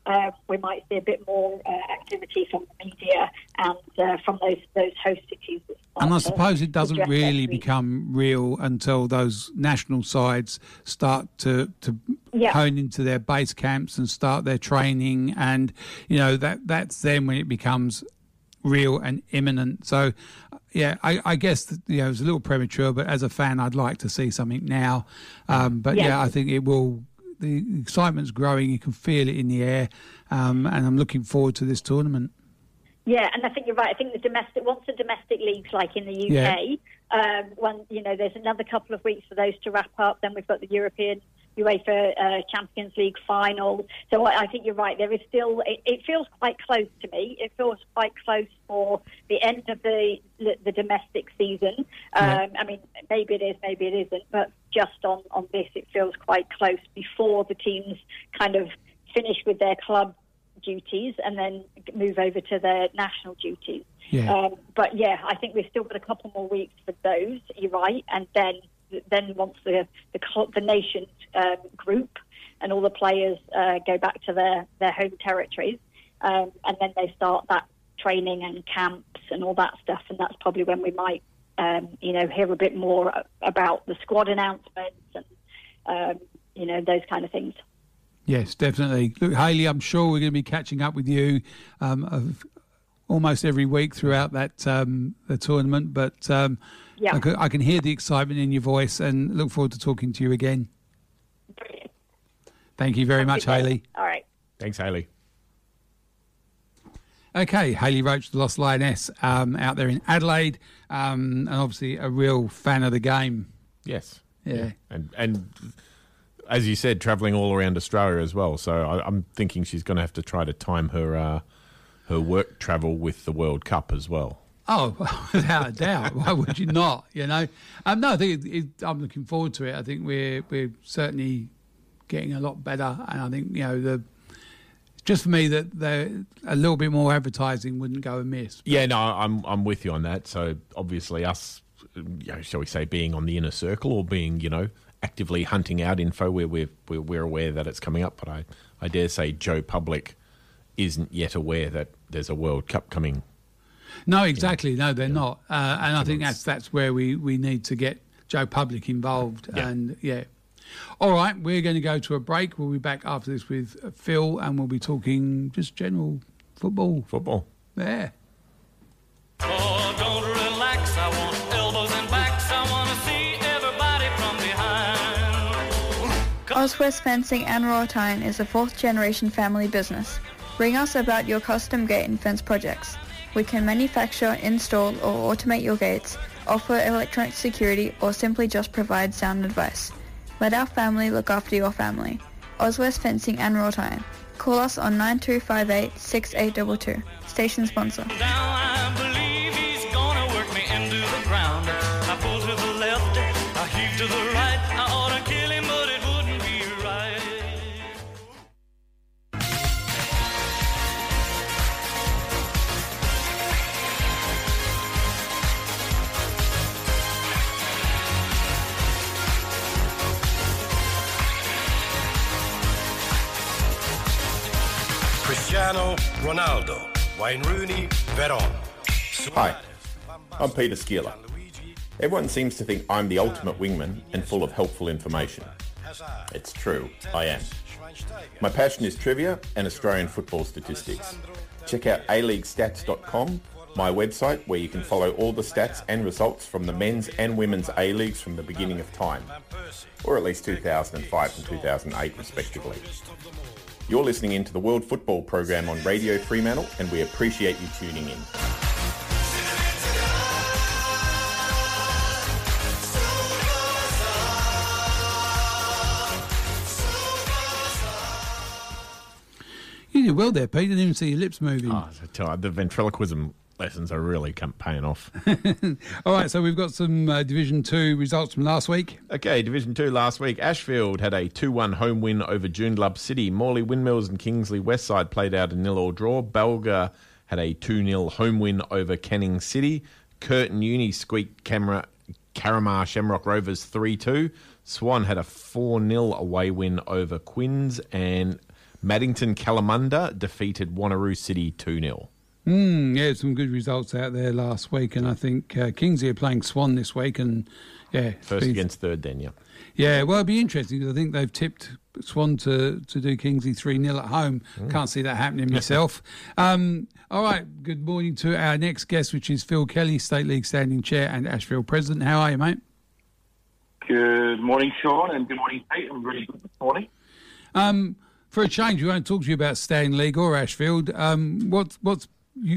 go, we might see a bit more activity from the media and from those host cities. And I suppose it doesn't really become real until those national sides start to hone into their base camps and start their training. And, that's then when it becomes real and imminent. So, I guess, it was a little premature, but as a fan, I'd like to see something now. I think it will. The excitement's growing. You can feel it in the air, and I'm looking forward to this tournament. Yeah, and I think you're right. I think once the domestic leagues, like in the UK, there's another couple of weeks for those to wrap up. Then we've got the European UEFA Champions League final. So I think you're right. There is still. It feels quite close to me. It feels quite close for the end of the domestic season. I mean, maybe it is, maybe it isn't. But just on this, it feels quite close before the teams kind of finish with their club duties and then move over to their national duties. Yeah. I think we've still got a couple more weeks for those. You're right, and then. Then once the nation group and all the players go back to their home territories, and then they start that training and camps and all that stuff, and that's probably when we might hear a bit more about the squad announcements and those kind of things. Yes, definitely. Look, Hayley, I'm sure we're going to be catching up with you almost every week throughout that the tournament, but I can hear the excitement in your voice and look forward to talking to you again. Brilliant. Thank you very much, Hayley. All right. Thanks, Hayley. Okay, Hayley Roach, the Lost Lioness, out there in Adelaide, and obviously a real fan of the game. Yes. Yeah. And as you said, travelling all around Australia as well, so I'm thinking she's going to have to try to time her work travel with the World Cup as well. Oh, without a doubt. Why would you not? I think I'm looking forward to it. I think we're certainly getting a lot better, and I think just for me that a little bit more advertising wouldn't go amiss. But. Yeah, no, I'm with you on that. So obviously, us, shall we say, being on the inner circle or being actively hunting out info where we're aware that it's coming up, but I dare say Joe Public isn't yet aware that there's a World Cup coming. No, exactly. No, they're not. And I think that's where we need to get Joe Public involved. Yeah. And all right, we're going to go to a break. We'll be back after this with Phil, and we'll be talking just general football. Football. Yeah. Oh, don't relax. I want elbows and backs. I want to see everybody from behind. Oswest Fencing and Raw Time is a fourth-generation family business. Ring us about your custom gate and fence projects. We can manufacture, install or automate your gates, offer electronic security, or simply just provide sound advice. Let our family look after your family. Oswest Fencing and Raw Time. Call us on 9258 6822. Station sponsor. Cristiano Ronaldo, Wayne Rooney, Veron. Hi, I'm Peter Szkiela. Everyone seems to think I'm the ultimate wingman and full of helpful information. It's true, I am. My passion is trivia and Australian football statistics. Check out aleaguestats.com, my website where you can follow all the stats and results from the men's and women's A-Leagues from the beginning of time, or at least 2005 and 2008 respectively. You're listening into the World Football Program on Radio Fremantle, and we appreciate you tuning in. You did well there, Pete. I didn't even see your lips moving. Oh, the ventriloquism lessons are really paying off. All right, so we've got some Division 2 results from last week. Okay, Division 2 last week. Ashfield had a 2-1 home win over Joondalup City. Morley Windmills and Kingsley Westside played out a 0-0 draw. Balga had a 2-0 home win over Canning City. Curtin Uni squeaked Caramar Shamrock Rovers 3-2. Swan had a 4-0 away win over Quinns. And Maddington Kalamunda defeated Wanneroo City 2-0. Yeah, some good results out there last week, and I think Kingsley are playing Swan this week, and yeah, first against third, then yeah. Yeah, well, it'd be interesting because I think they've tipped Swan to do Kingsley 3-0 at home. Can't see that happening myself. All right, good morning to our next guest, which is Phil Kelly, State League Standing Chair and Ashfield President. How are you, mate? Good morning, Sean, and good morning, Pete. I'm really good this morning. For a change, we won't talk to you about Standing League or Ashfield. What's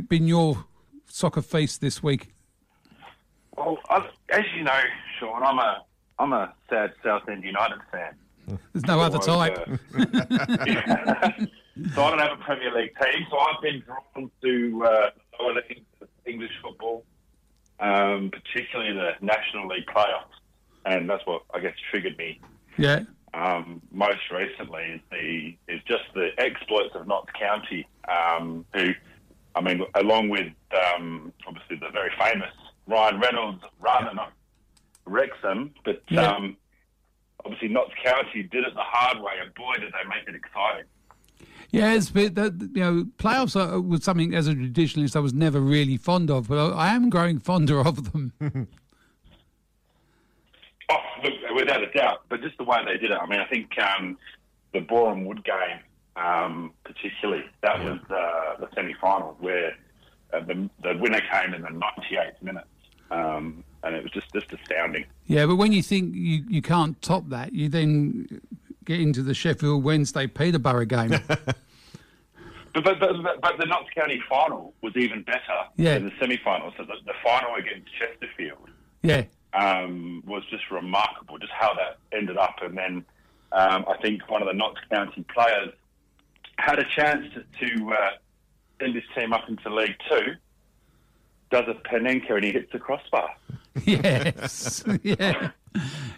been your soccer feast this week? Well, as you know, Sean, I'm a sad South End United fan. There's no other type. So I don't have a Premier League team, so I've been drawn to English football, particularly the National League playoffs, and that's what I guess triggered me. Yeah. Most recently is just the exploits of Notts County, who. I mean, along with, obviously, the very famous Ryan Reynolds run and Wrexham, but obviously Notts County did it the hard way, and boy, did they make it exciting. Yes, but, playoffs was something, as a traditionalist, I was never really fond of, but I am growing fonder of them. Oh, look, without a doubt, but just the way they did it. I mean, I think the Boreham Wood game, particularly, that was the semi-final where the winner came in the 98th minute, and it was just astounding. Yeah, but when you think you can't top that, you then get into the Sheffield Wednesday Peterborough game. but the Notts County final was even better than the semi-final. So the final against Chesterfield, was just remarkable, just how that ended up. And then I think one of the Notts County players had a chance to send his team up into League Two, does a Panenka and he hits the crossbar. Yes. No,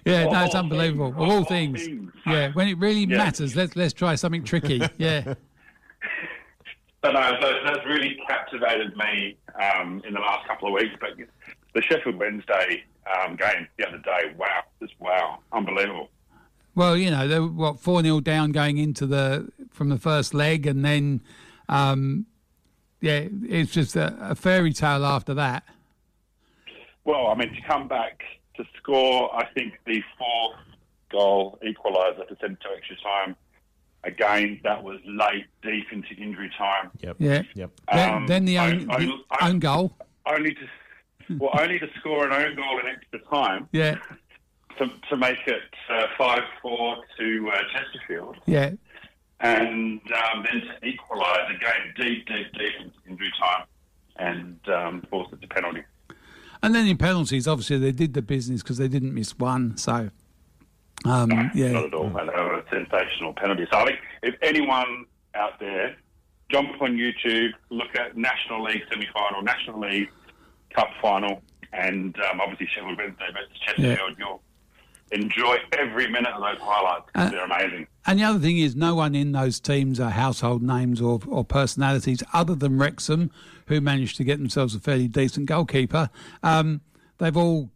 it's unbelievable. Of all things. Yeah, when it really matters, let's try something tricky. Yeah. But no, so that's really captivated me in the last couple of weeks. But the Sheffield Wednesday game the other day, wow, unbelievable. Well, they were 4-0 down going into from the first leg, and then, it's just a fairy tale after that. Well, I mean, to come back to score, I think the fourth goal equaliser to send to extra time. Again, that was late, deep into injury time. Yep. Yeah. Yep. Then the own goal. Only to score an own goal in extra time. Yeah. To make it 5-4 to Chesterfield. Yeah. And then to equalise again, deep in due time, and force it to penalty. And then in penalties, obviously, they did the business because they didn't miss one. So, not at all. They were a sensational penalty. So I think if anyone out there, jump on YouTube, look at National League semi-final, National League Cup final, and obviously Sheffield Wednesday versus Chesterfield, you'll enjoy every minute of those highlights. They're amazing. And the other thing is, no one in those teams are household names or personalities other than Wrexham, who managed to get themselves a fairly decent goalkeeper. They've all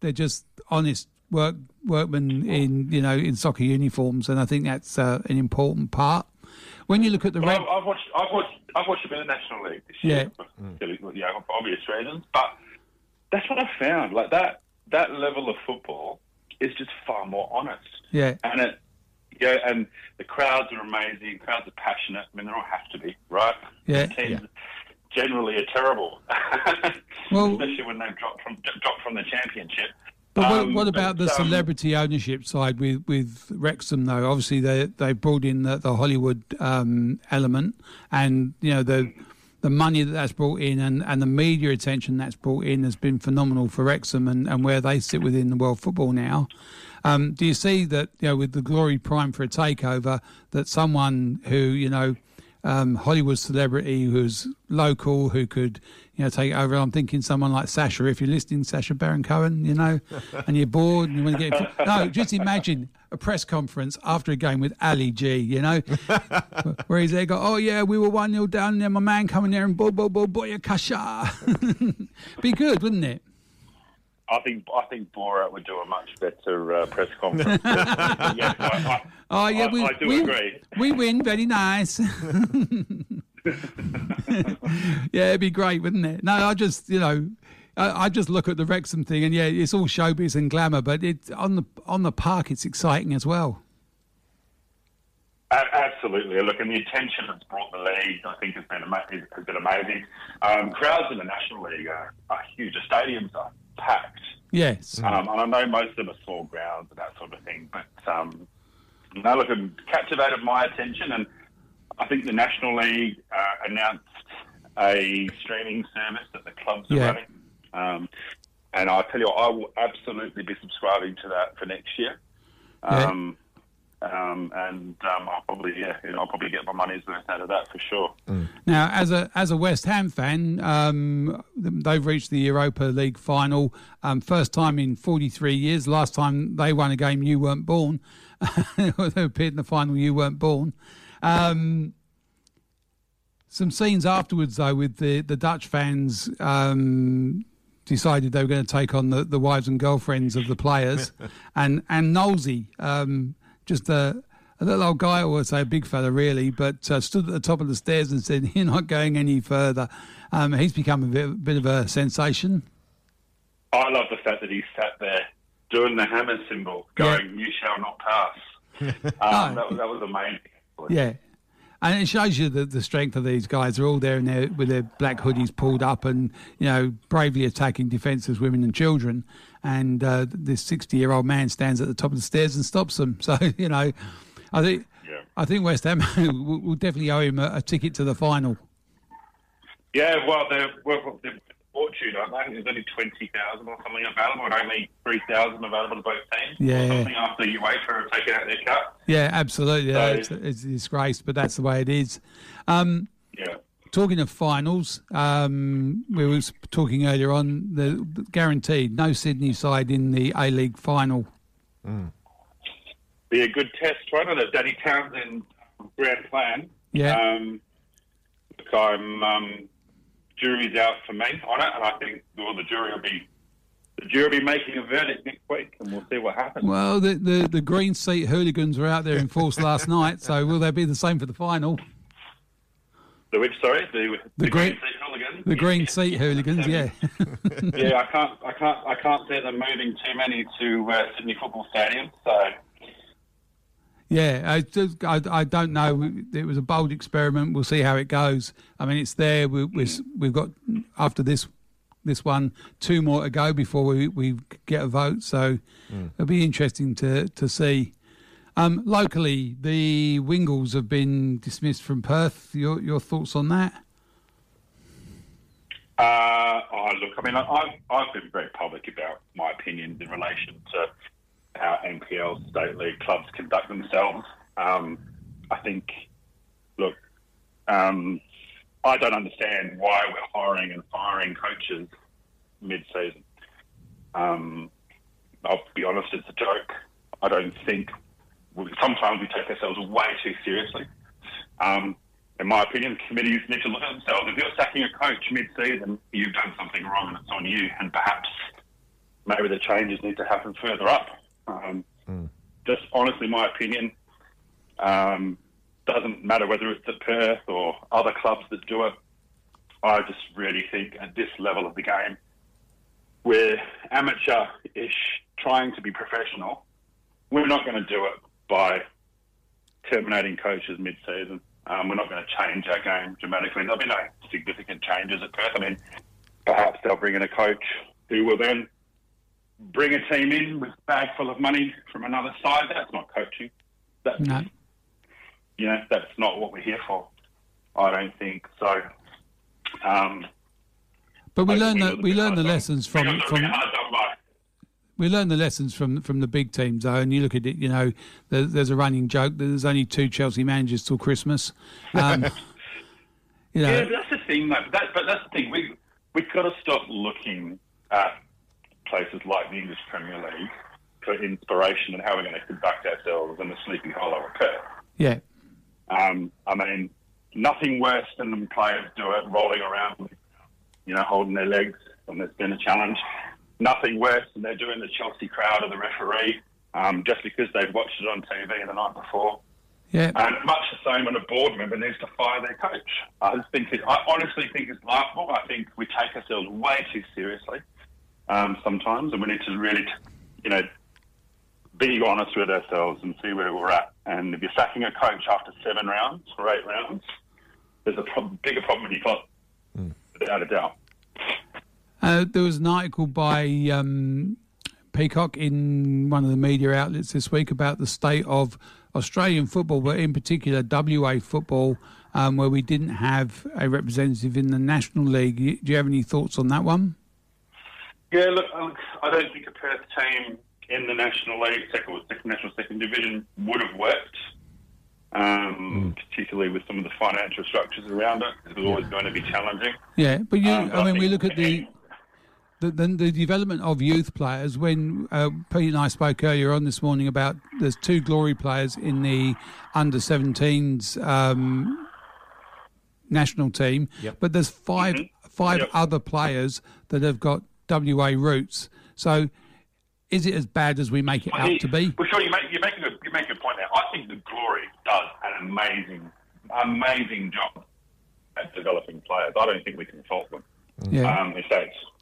they're just honest workmen in soccer uniforms, and I think that's an important part. When you look at the, I've watched a bit of the National League this year, for obvious reasons, but that's what I found. Like that level of football is just far more honest. Yeah. And it, yeah, and the crowds are amazing. Crowds are passionate. I mean, they all have to be, right? Yeah. Teams generally are terrible, well, especially when they've dropped from the championship. But what about the celebrity ownership side with Wrexham, though? Obviously, they brought in the Hollywood element, and you know the money that's brought in and the media attention that's brought in has been phenomenal for Wrexham and where they sit within the world football now. Do you see that, you know, with the glory prime for a takeover, that someone who, you know, Hollywood celebrity who's local, who could, you know, take over? I'm thinking someone like Sasha. If you're listening, Sasha Baron Cohen, you know, and you're bored and you want to get no, just imagine a press conference after a game with Ali G, you know, where he's there, go, oh yeah, we were 1-0 down, and then my man coming there and boya kasha. Be good, wouldn't it? I think Borat would do a much better press conference. Yes, I do agree. We win, very nice. Yeah, it'd be great, wouldn't it? No, I just look at the Wrexham thing, and yeah, it's all showbiz and glamour, but it on the park, it's exciting as well. Absolutely. Look, and the attention that's brought the league, I think, has been amazing. Crowds in the National League are huge. The stadiums are packed. Yes. And I know most of them are small grounds and that sort of thing, but no, look, it captivated my attention, and I think the National League announced a streaming service that the clubs are running, and I tell you what, I will absolutely be subscribing to that for next year. I'll probably get my money's worth out of that for sure. Mm. Now, as a West Ham fan, they've reached the Europa League final, first time in 43 years. Last time they won a game, you weren't born. They appeared in the final, you weren't born. Some scenes afterwards, though, with the Dutch fans decided they were going to take on the wives and girlfriends of the players, and Nolsey. Just a little old guy, I would say, a big fella really, but stood at the top of the stairs and said, "You're not going any further." He's become a bit of a sensation. I love the fact that he sat there doing the hammer symbol, going, "You shall not pass." That was amazing. Yeah, and it shows you the strength of these guys. They're all there with their black hoodies pulled up, and you know, bravely attacking defences, women and children. And this 60-year-old man stands at the top of the stairs and stops them. So, you know, I think West Ham will definitely owe him a ticket to the final. Yeah, well, they're fortunate, aren't they? There's only 20,000 or something available, and only 3,000 available to both teams. Yeah, something after UEFA have taken out their cup. Yeah, absolutely. So, it's a disgrace, but that's the way it is. Yeah. Talking of finals, we were talking earlier on, the guaranteed no Sydney side in the A-League final. Mm. Be a good test, right? Of Danny Townsend grand plan. Yeah. Look, jury's out for me on it, and I think the jury will be making a verdict next week, and we'll see what happens. Well, the green seat hooligans were out there in force last night, so will they be the same for the final? The which, sorry, the green seat hooligans. The green seat hooligans, yeah. Yeah, I can't see them moving too many to Sydney Football Stadium. So, yeah, I don't know. It was a bold experiment. We'll see how it goes. I mean, it's there. We've got after this one 2 more to go before we get a vote. So it'll be interesting to see. Locally, the Wingles have been dismissed from Perth. Your thoughts on that? Look, I mean, I've been very public about my opinions in relation to how NPL state league clubs conduct themselves. I think, look, I don't understand why we're hiring and firing coaches mid-season. I'll be honest, it's a joke. I don't think... Sometimes we take ourselves way too seriously. In my opinion, committees need to look at themselves. If you're sacking a coach mid-season, you've done something wrong and it's on you, and perhaps maybe the changes need to happen further up. Just honestly, my opinion, doesn't matter whether it's at Perth or other clubs that do it. I just really think at this level of the game, we're amateur-ish, trying to be professional, we're not going to do it by terminating coaches mid-season. We're not going to change our game dramatically. There'll be no significant changes at Perth. I mean, perhaps they'll bring in a coach who will then bring a team in with a bag full of money from another side. That's not coaching. That's, no. You know, that's not what we're here for, I don't think. So, but we learn the lessons from the big teams, though, and you look at it, you know, there's a running joke that there's only two Chelsea managers till Christmas. You know. Yeah, but that's the thing, though. That's the thing. We've got to stop looking at places like the English Premier League for inspiration and how we're going to conduct ourselves in the sleepy hollow of Perth. Yeah. I mean, nothing worse than them players do it, rolling around, you know, holding their legs when there's been a challenge. Nothing worse than they're doing the Chelsea crowd or the referee just because they've watched it on TV the night before. Yeah. And much the same when a board member needs to fire their coach. I honestly think it's laughable. I think we take ourselves way too seriously sometimes, and we need to really, you know, be honest with ourselves and see where we're at. And if you're sacking a coach after 7 rounds or 8 rounds, there's a bigger problem in your club, without a doubt. There was an article by Peacock in one of the media outlets this week about the state of Australian football, but in particular WA football, where we didn't have a representative in the National League. Do you have any thoughts on that one? Yeah, look, I don't think a Perth team in the National League, National Second Division, would have worked, particularly with some of the financial structures around it. It was always going to be challenging. Yeah, but we look at the development of youth players. When Pete and I spoke earlier on this morning about there's 2 glory players in the under-17s national team, but there's five other players that have got WA roots. So is it as bad as we make it out to be? Well, sure, you're making a point there. I think the glory does an amazing job at developing players. I don't think we can fault them. Yeah.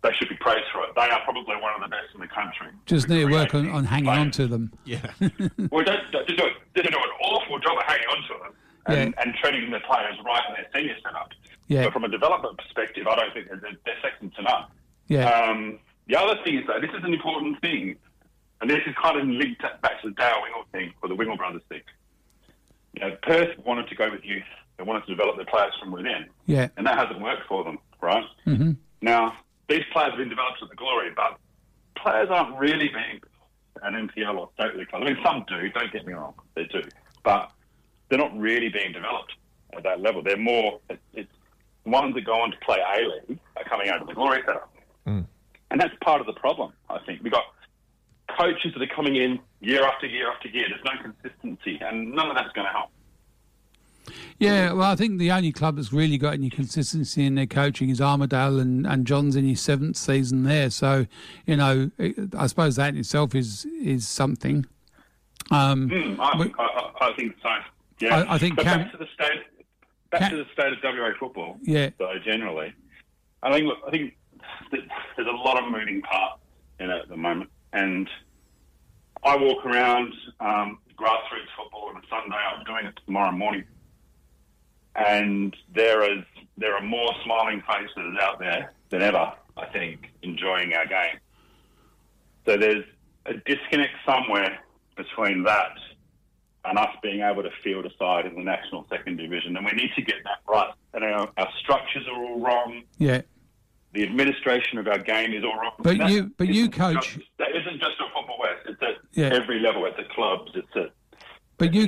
They should be praised for it. They are probably one of the best in the country. Just need to work on hanging on to them. Yeah. Well, they do an awful job of hanging on to them and treating the players right in their senior setup. Yeah. But from a development perspective, I don't think they're second to none. Yeah. The other thing is, though, this is an important thing, and this is kind of linked back to the Dale Wingle thing, or the Wingle Brothers thing. You know, Perth wanted to go with youth. They wanted to develop their players from within. Yeah. And that hasn't worked for them, right? Mm-hmm. Now, these players have been developed at the glory, but players aren't really being an NPL or state league club. I mean, some do, don't get me wrong, they do. But they're not really being developed at that level. They're more, it's the ones that go on to play A-League are coming out of the glory setup. Mm. And that's part of the problem, I think. We've got coaches that are coming in year after year after year. There's no consistency, and none of that's going to help. Yeah, well, I think the only club that's really got any consistency in their coaching is Armidale, and John's in his 7th season there. So, you know, I suppose that in itself is something. I think so. Yeah, I think. But back to the state of WA football. Yeah. So generally, I think there's a lot of moving parts in it at the moment, and I walk around grassroots football on a Sunday. I'm doing it tomorrow morning, and there are more smiling faces out there than ever, I think, enjoying our game. So there's a disconnect somewhere between that and us being able to field a side in the National Second Division, and we need to get that right. And our structures are all wrong. Yeah. The administration of our game is all wrong. But you coach. That isn't just at Football West. It's at every level. It's at clubs. It's at. But you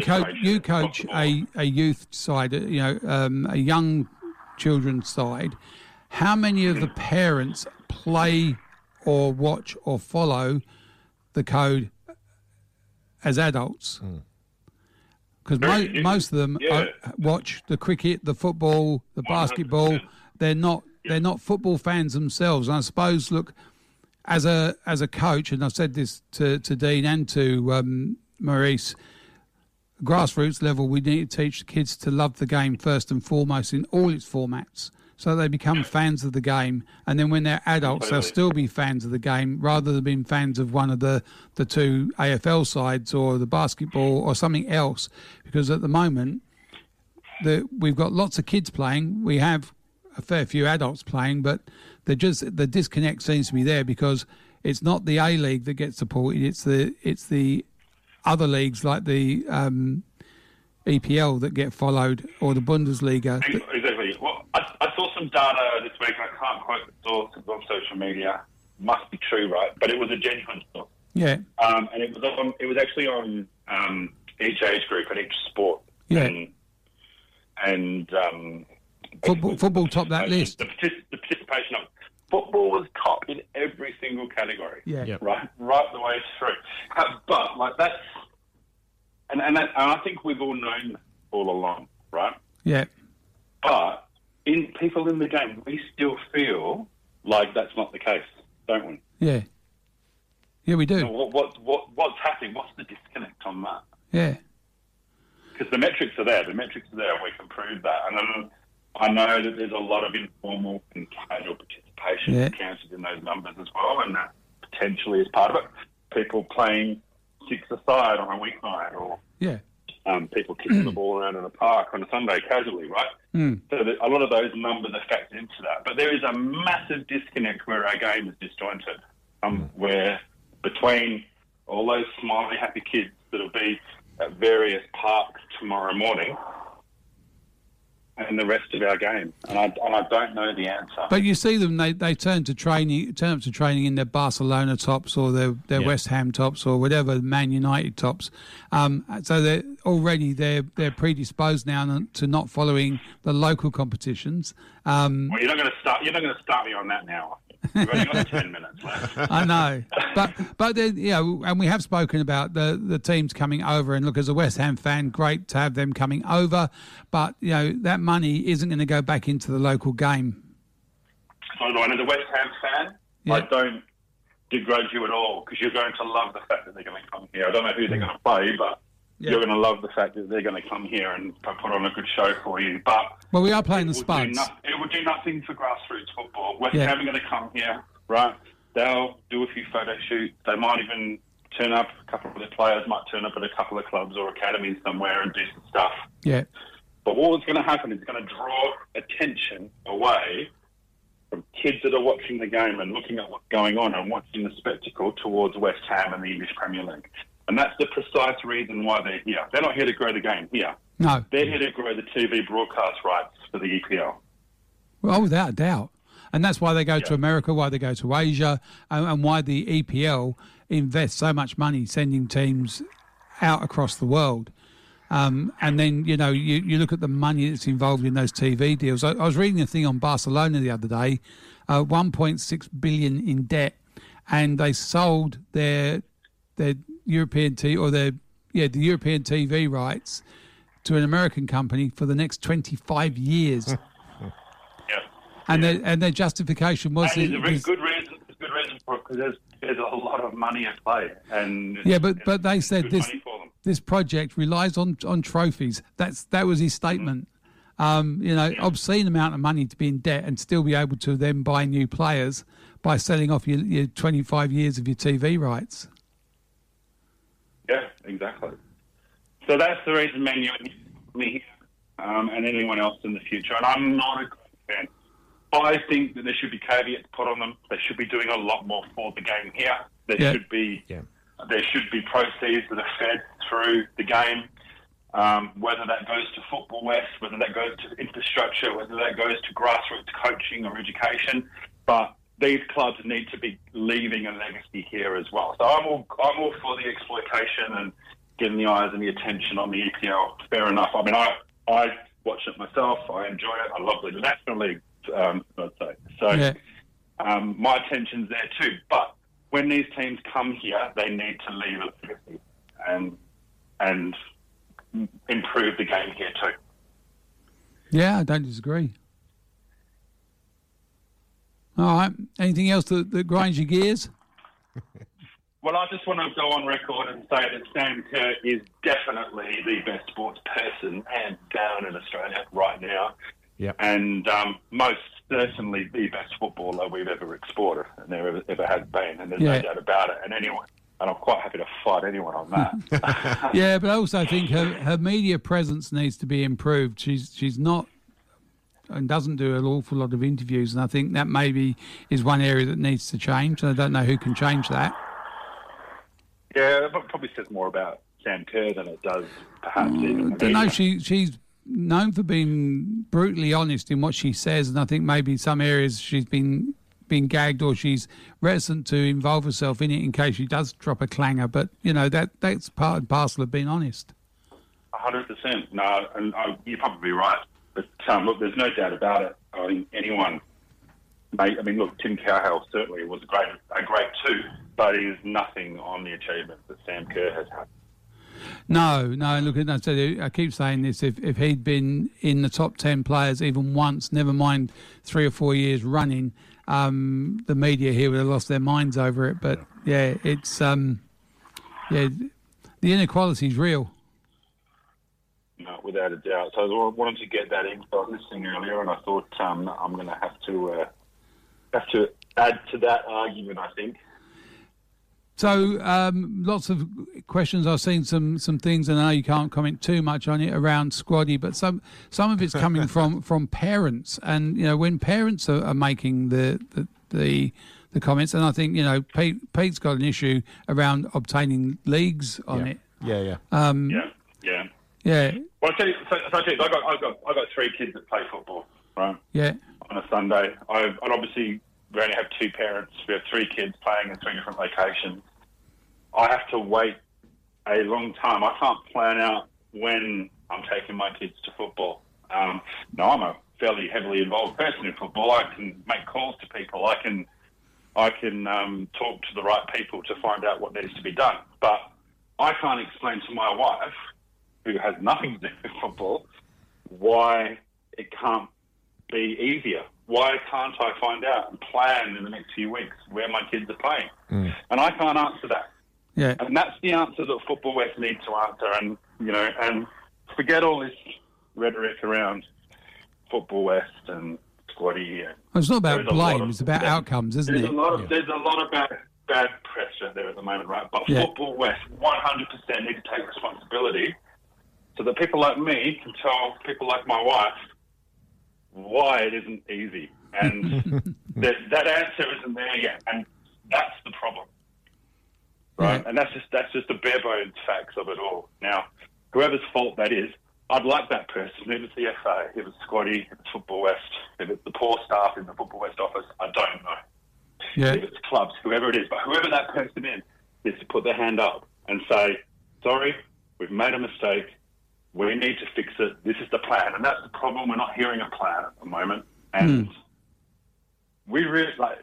coach a youth side. You know, a young children's side. How many of the parents play or watch or follow the code as adults? Because most of them watch the cricket, the football, the basketball. 100%. They're not football fans themselves. And I suppose, look, as a coach, and I've said this to Dean and to Maurice, grassroots level, we need to teach the kids to love the game first and foremost in all its formats. so they become fans of the game. And then when they're adults, totally. They'll still be fans of the game rather than being fans of one of the two AFL sides or the basketball or something else. Because at the moment, we've got lots of kids playing. We have a fair few adults playing, but the disconnect seems to be there because it's not the A League that gets supported. It's the other leagues like the EPL that get followed, or the Bundesliga. Exactly. Well, I saw some data this week, and I can't quote the source on social media. Must be true, right? But it was a genuine source. Yeah. And it was actually on each age group and each sport. Yeah. And football topped that list. The participation of football was top in every single category. Yeah. Yep. Right the way through. But like that's. And I think we've all known that all along, right? Yeah. But in people in the game, we still feel like that's not the case, don't we? Yeah. Yeah, we do. So what's happening? What's the disconnect on that? Yeah. Because the metrics are there. And we can prove that. And I know that there's a lot of informal and casual participation counted in those numbers as well, and that potentially is part of it. People playing six-a-side on a weeknight, or people kicking the ball around in a park on a Sunday casually, right? Mm. So that a lot of those numbers are factored into that. But there is a massive disconnect where our game is disjointed, where between all those smiley, happy kids that'll be at various parks tomorrow morning and the rest of our game. And I don't know the answer. But you see them, they turn to training in their Barcelona tops or their West Ham tops or whatever, Man United tops. So they're already predisposed now to not following the local competitions. Well, you're not going to start me on that now. We've only got 10 minutes left. I know. But and we have spoken about the teams coming over, and look, as a West Ham fan, great to have them coming over, but that money isn't going to go back into the local game. So as a West Ham fan, I don't degrade you at all, because you're going to love the fact that they're going to come here. I don't know who they're going to play, but you're going to love the fact that they're going to come here and put on a good show for you. But we are playing the Spuds. It would do nothing for grassroots football. West Ham are going to come here, right? They'll do a few photo shoots. They might even turn up. A couple of their players might turn up at a couple of clubs or academies somewhere and do some stuff. Yeah. But what's going to happen is it's going to draw attention away from kids that are watching the game and looking at what's going on and watching the spectacle towards West Ham and the English Premier League. And that's the precise reason why they're here. They're not here to grow the game here. No. They're here to grow the TV broadcast rights for the EPL. Well, without a doubt. And that's why they go to America, why they go to Asia, and why the EPL invests so much money sending teams out across the world. And then, you look at the money that's involved in those TV deals. I was reading a thing on Barcelona the other day, 1.6 billion in debt, and they sold their European the European TV rights to an American company for the next 25 years. Their justification was it's a good reason for it, because there's a lot of money at play. And but they said this project relies on trophies. That was his statement. Obscene amount of money to be in debt and still be able to then buy new players by selling off your 25 years of your TV rights. Yeah, exactly. So that's the reason Man U and me and anyone else in the future. And I'm not a great fan. I think that there should be caveats put on them. They should be doing a lot more for the game here. There should be proceeds that are fed through the game. Whether that goes to Football West, whether that goes to infrastructure, whether that goes to grassroots coaching or education, but these clubs need to be leaving a legacy here as well. So I'm all for the exploitation and getting the eyes and the attention on the EPL. Fair enough. I mean, I watch it myself. I enjoy it. I love the National League, I'd say. So my attention's there too. But when these teams come here, they need to leave a legacy and improve the game here too. Yeah, I don't disagree. All right. Anything else that grinds your gears? Well, I just want to go on record and say that Sam Kerr is definitely the best sports person hands down in Australia right now. Yep. And most certainly the best footballer we've ever exported and ever had been, and there's no doubt about it. And anyone, and I'm quite happy to fight anyone on that. Yeah, but I also think her media presence needs to be improved. She's not, and doesn't do an awful lot of interviews, and I think that maybe is one area that needs to change, and I don't know who can change that. Yeah, but it probably says more about Sam Kerr than it does perhaps even... I don't know, she's known for being brutally honest in what she says, and I think maybe some areas she's been gagged or she's reticent to involve herself in it in case she does drop a clanger, but, you know, that's part and parcel of being honest. 100%. No, and you're probably right. But, look, there's no doubt about it. I think anyone... I mean, look, Tim Cahill certainly was a great two, but he is nothing on the achievements that Sam Kerr has had. No, look, I keep saying this. If he'd been in the top 10 players even once, never mind 3 or 4 years running, the media here would have lost their minds over it. But, yeah, it's... the inequality is real. No, without a doubt. So I wanted to get that in. I was listening earlier and I thought I'm going to have to add to that argument, I think. So lots of questions. I've seen some things, and I know you can't comment too much on it around Squaddy, but some of it's coming from parents. And, you know, when parents are making the comments, and I think, you know, Pete's got an issue around obtaining leagues on it. Yeah. Well, I tell you, I got three kids that play football, right? Yeah. On a Sunday, I'd obviously we only have two parents. We have three kids playing in three different locations. I have to wait a long time. I can't plan out when I'm taking my kids to football. Now I'm a fairly heavily involved person in football. I can make calls to people. I can talk to the right people to find out what needs to be done. But I can't explain to my wife, who has nothing to do with football, why it can't be easier. Why can't I find out and plan in the next few weeks where my kids are playing? Mm. And I can't answer that. Yeah. And that's the answer that Football West needs to answer. And, you know, and forget all this rhetoric around Football West and Squaddy. And it's not about blame, it's about outcomes, isn't it? There's a lot about bad pressure there at the moment, right? But Football West 100% need to take responsibility, so that people like me can tell people like my wife why it isn't easy. And that answer isn't there yet. And that's the problem. Right? Yeah. And that's just the bare bones facts of it all. Now, whoever's fault that is, I'd like that person. If it's the FA, if it's Squaddy, if it's Football West, if it's the poor staff in the Football West office, I don't know. Yeah. If it's clubs, whoever it is. But whoever that person is to put their hand up and say, sorry, we've made a mistake. We need to fix it. This is the plan. And that's the problem. We're not hearing a plan at the moment. And we really, the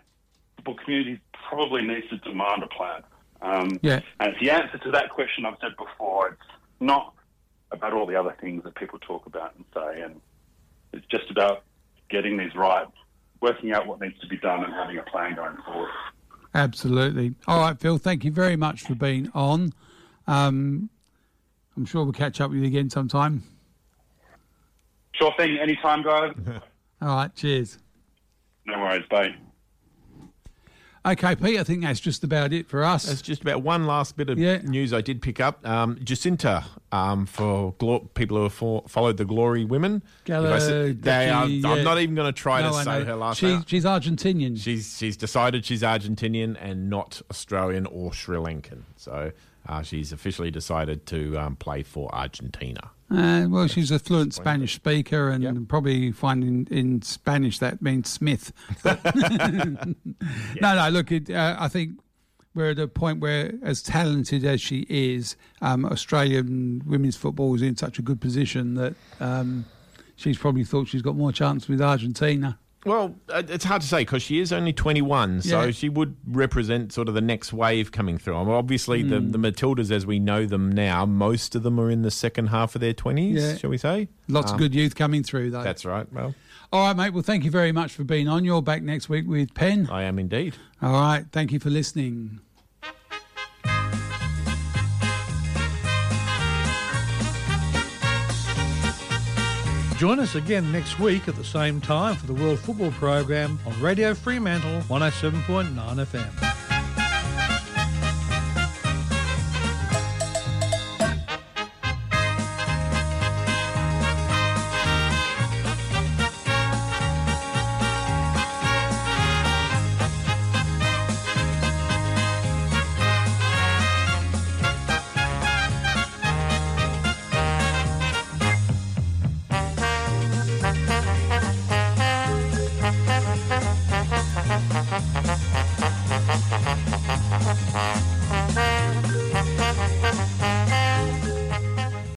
football community probably needs to demand a plan. And the answer to that question, I've said before, it's not about all the other things that people talk about and say. And it's just about getting these right, working out what needs to be done and having a plan going forward. Absolutely. All right, Phil, thank you very much for being on. I'm sure we'll catch up with you again sometime. Sure thing. Anytime, guys. All right. Cheers. No worries. Bye. Okay, Pete, I think that's just about it for us. That's just about one last bit of news I did pick up. Jacinta, for people who have followed the Glory women. I'm not even going to try to say her last name. She's Argentinian. She's decided she's Argentinian and not Australian or Sri Lankan. So... she's officially decided to play for Argentina. She's a fluent Spanish speaker and probably finding in Spanish that means Smith. No, look, I think we're at a point where, as talented as she is, Australian women's football is in such a good position that she's probably thought she's got more chance with Argentina. Well, it's hard to say because she is only 21, so she would represent sort of the next wave coming through. I mean, obviously, the Matildas, as we know them now, most of them are in the second half of their 20s, shall we say? Lots of good youth coming through, though. That's right, well. All right, mate. Well, thank you very much for being on. You're back next week with Penn. I am indeed. All right. Thank you for listening. Join us again next week at the same time for the World Football Program on Radio Fremantle 107.9 FM.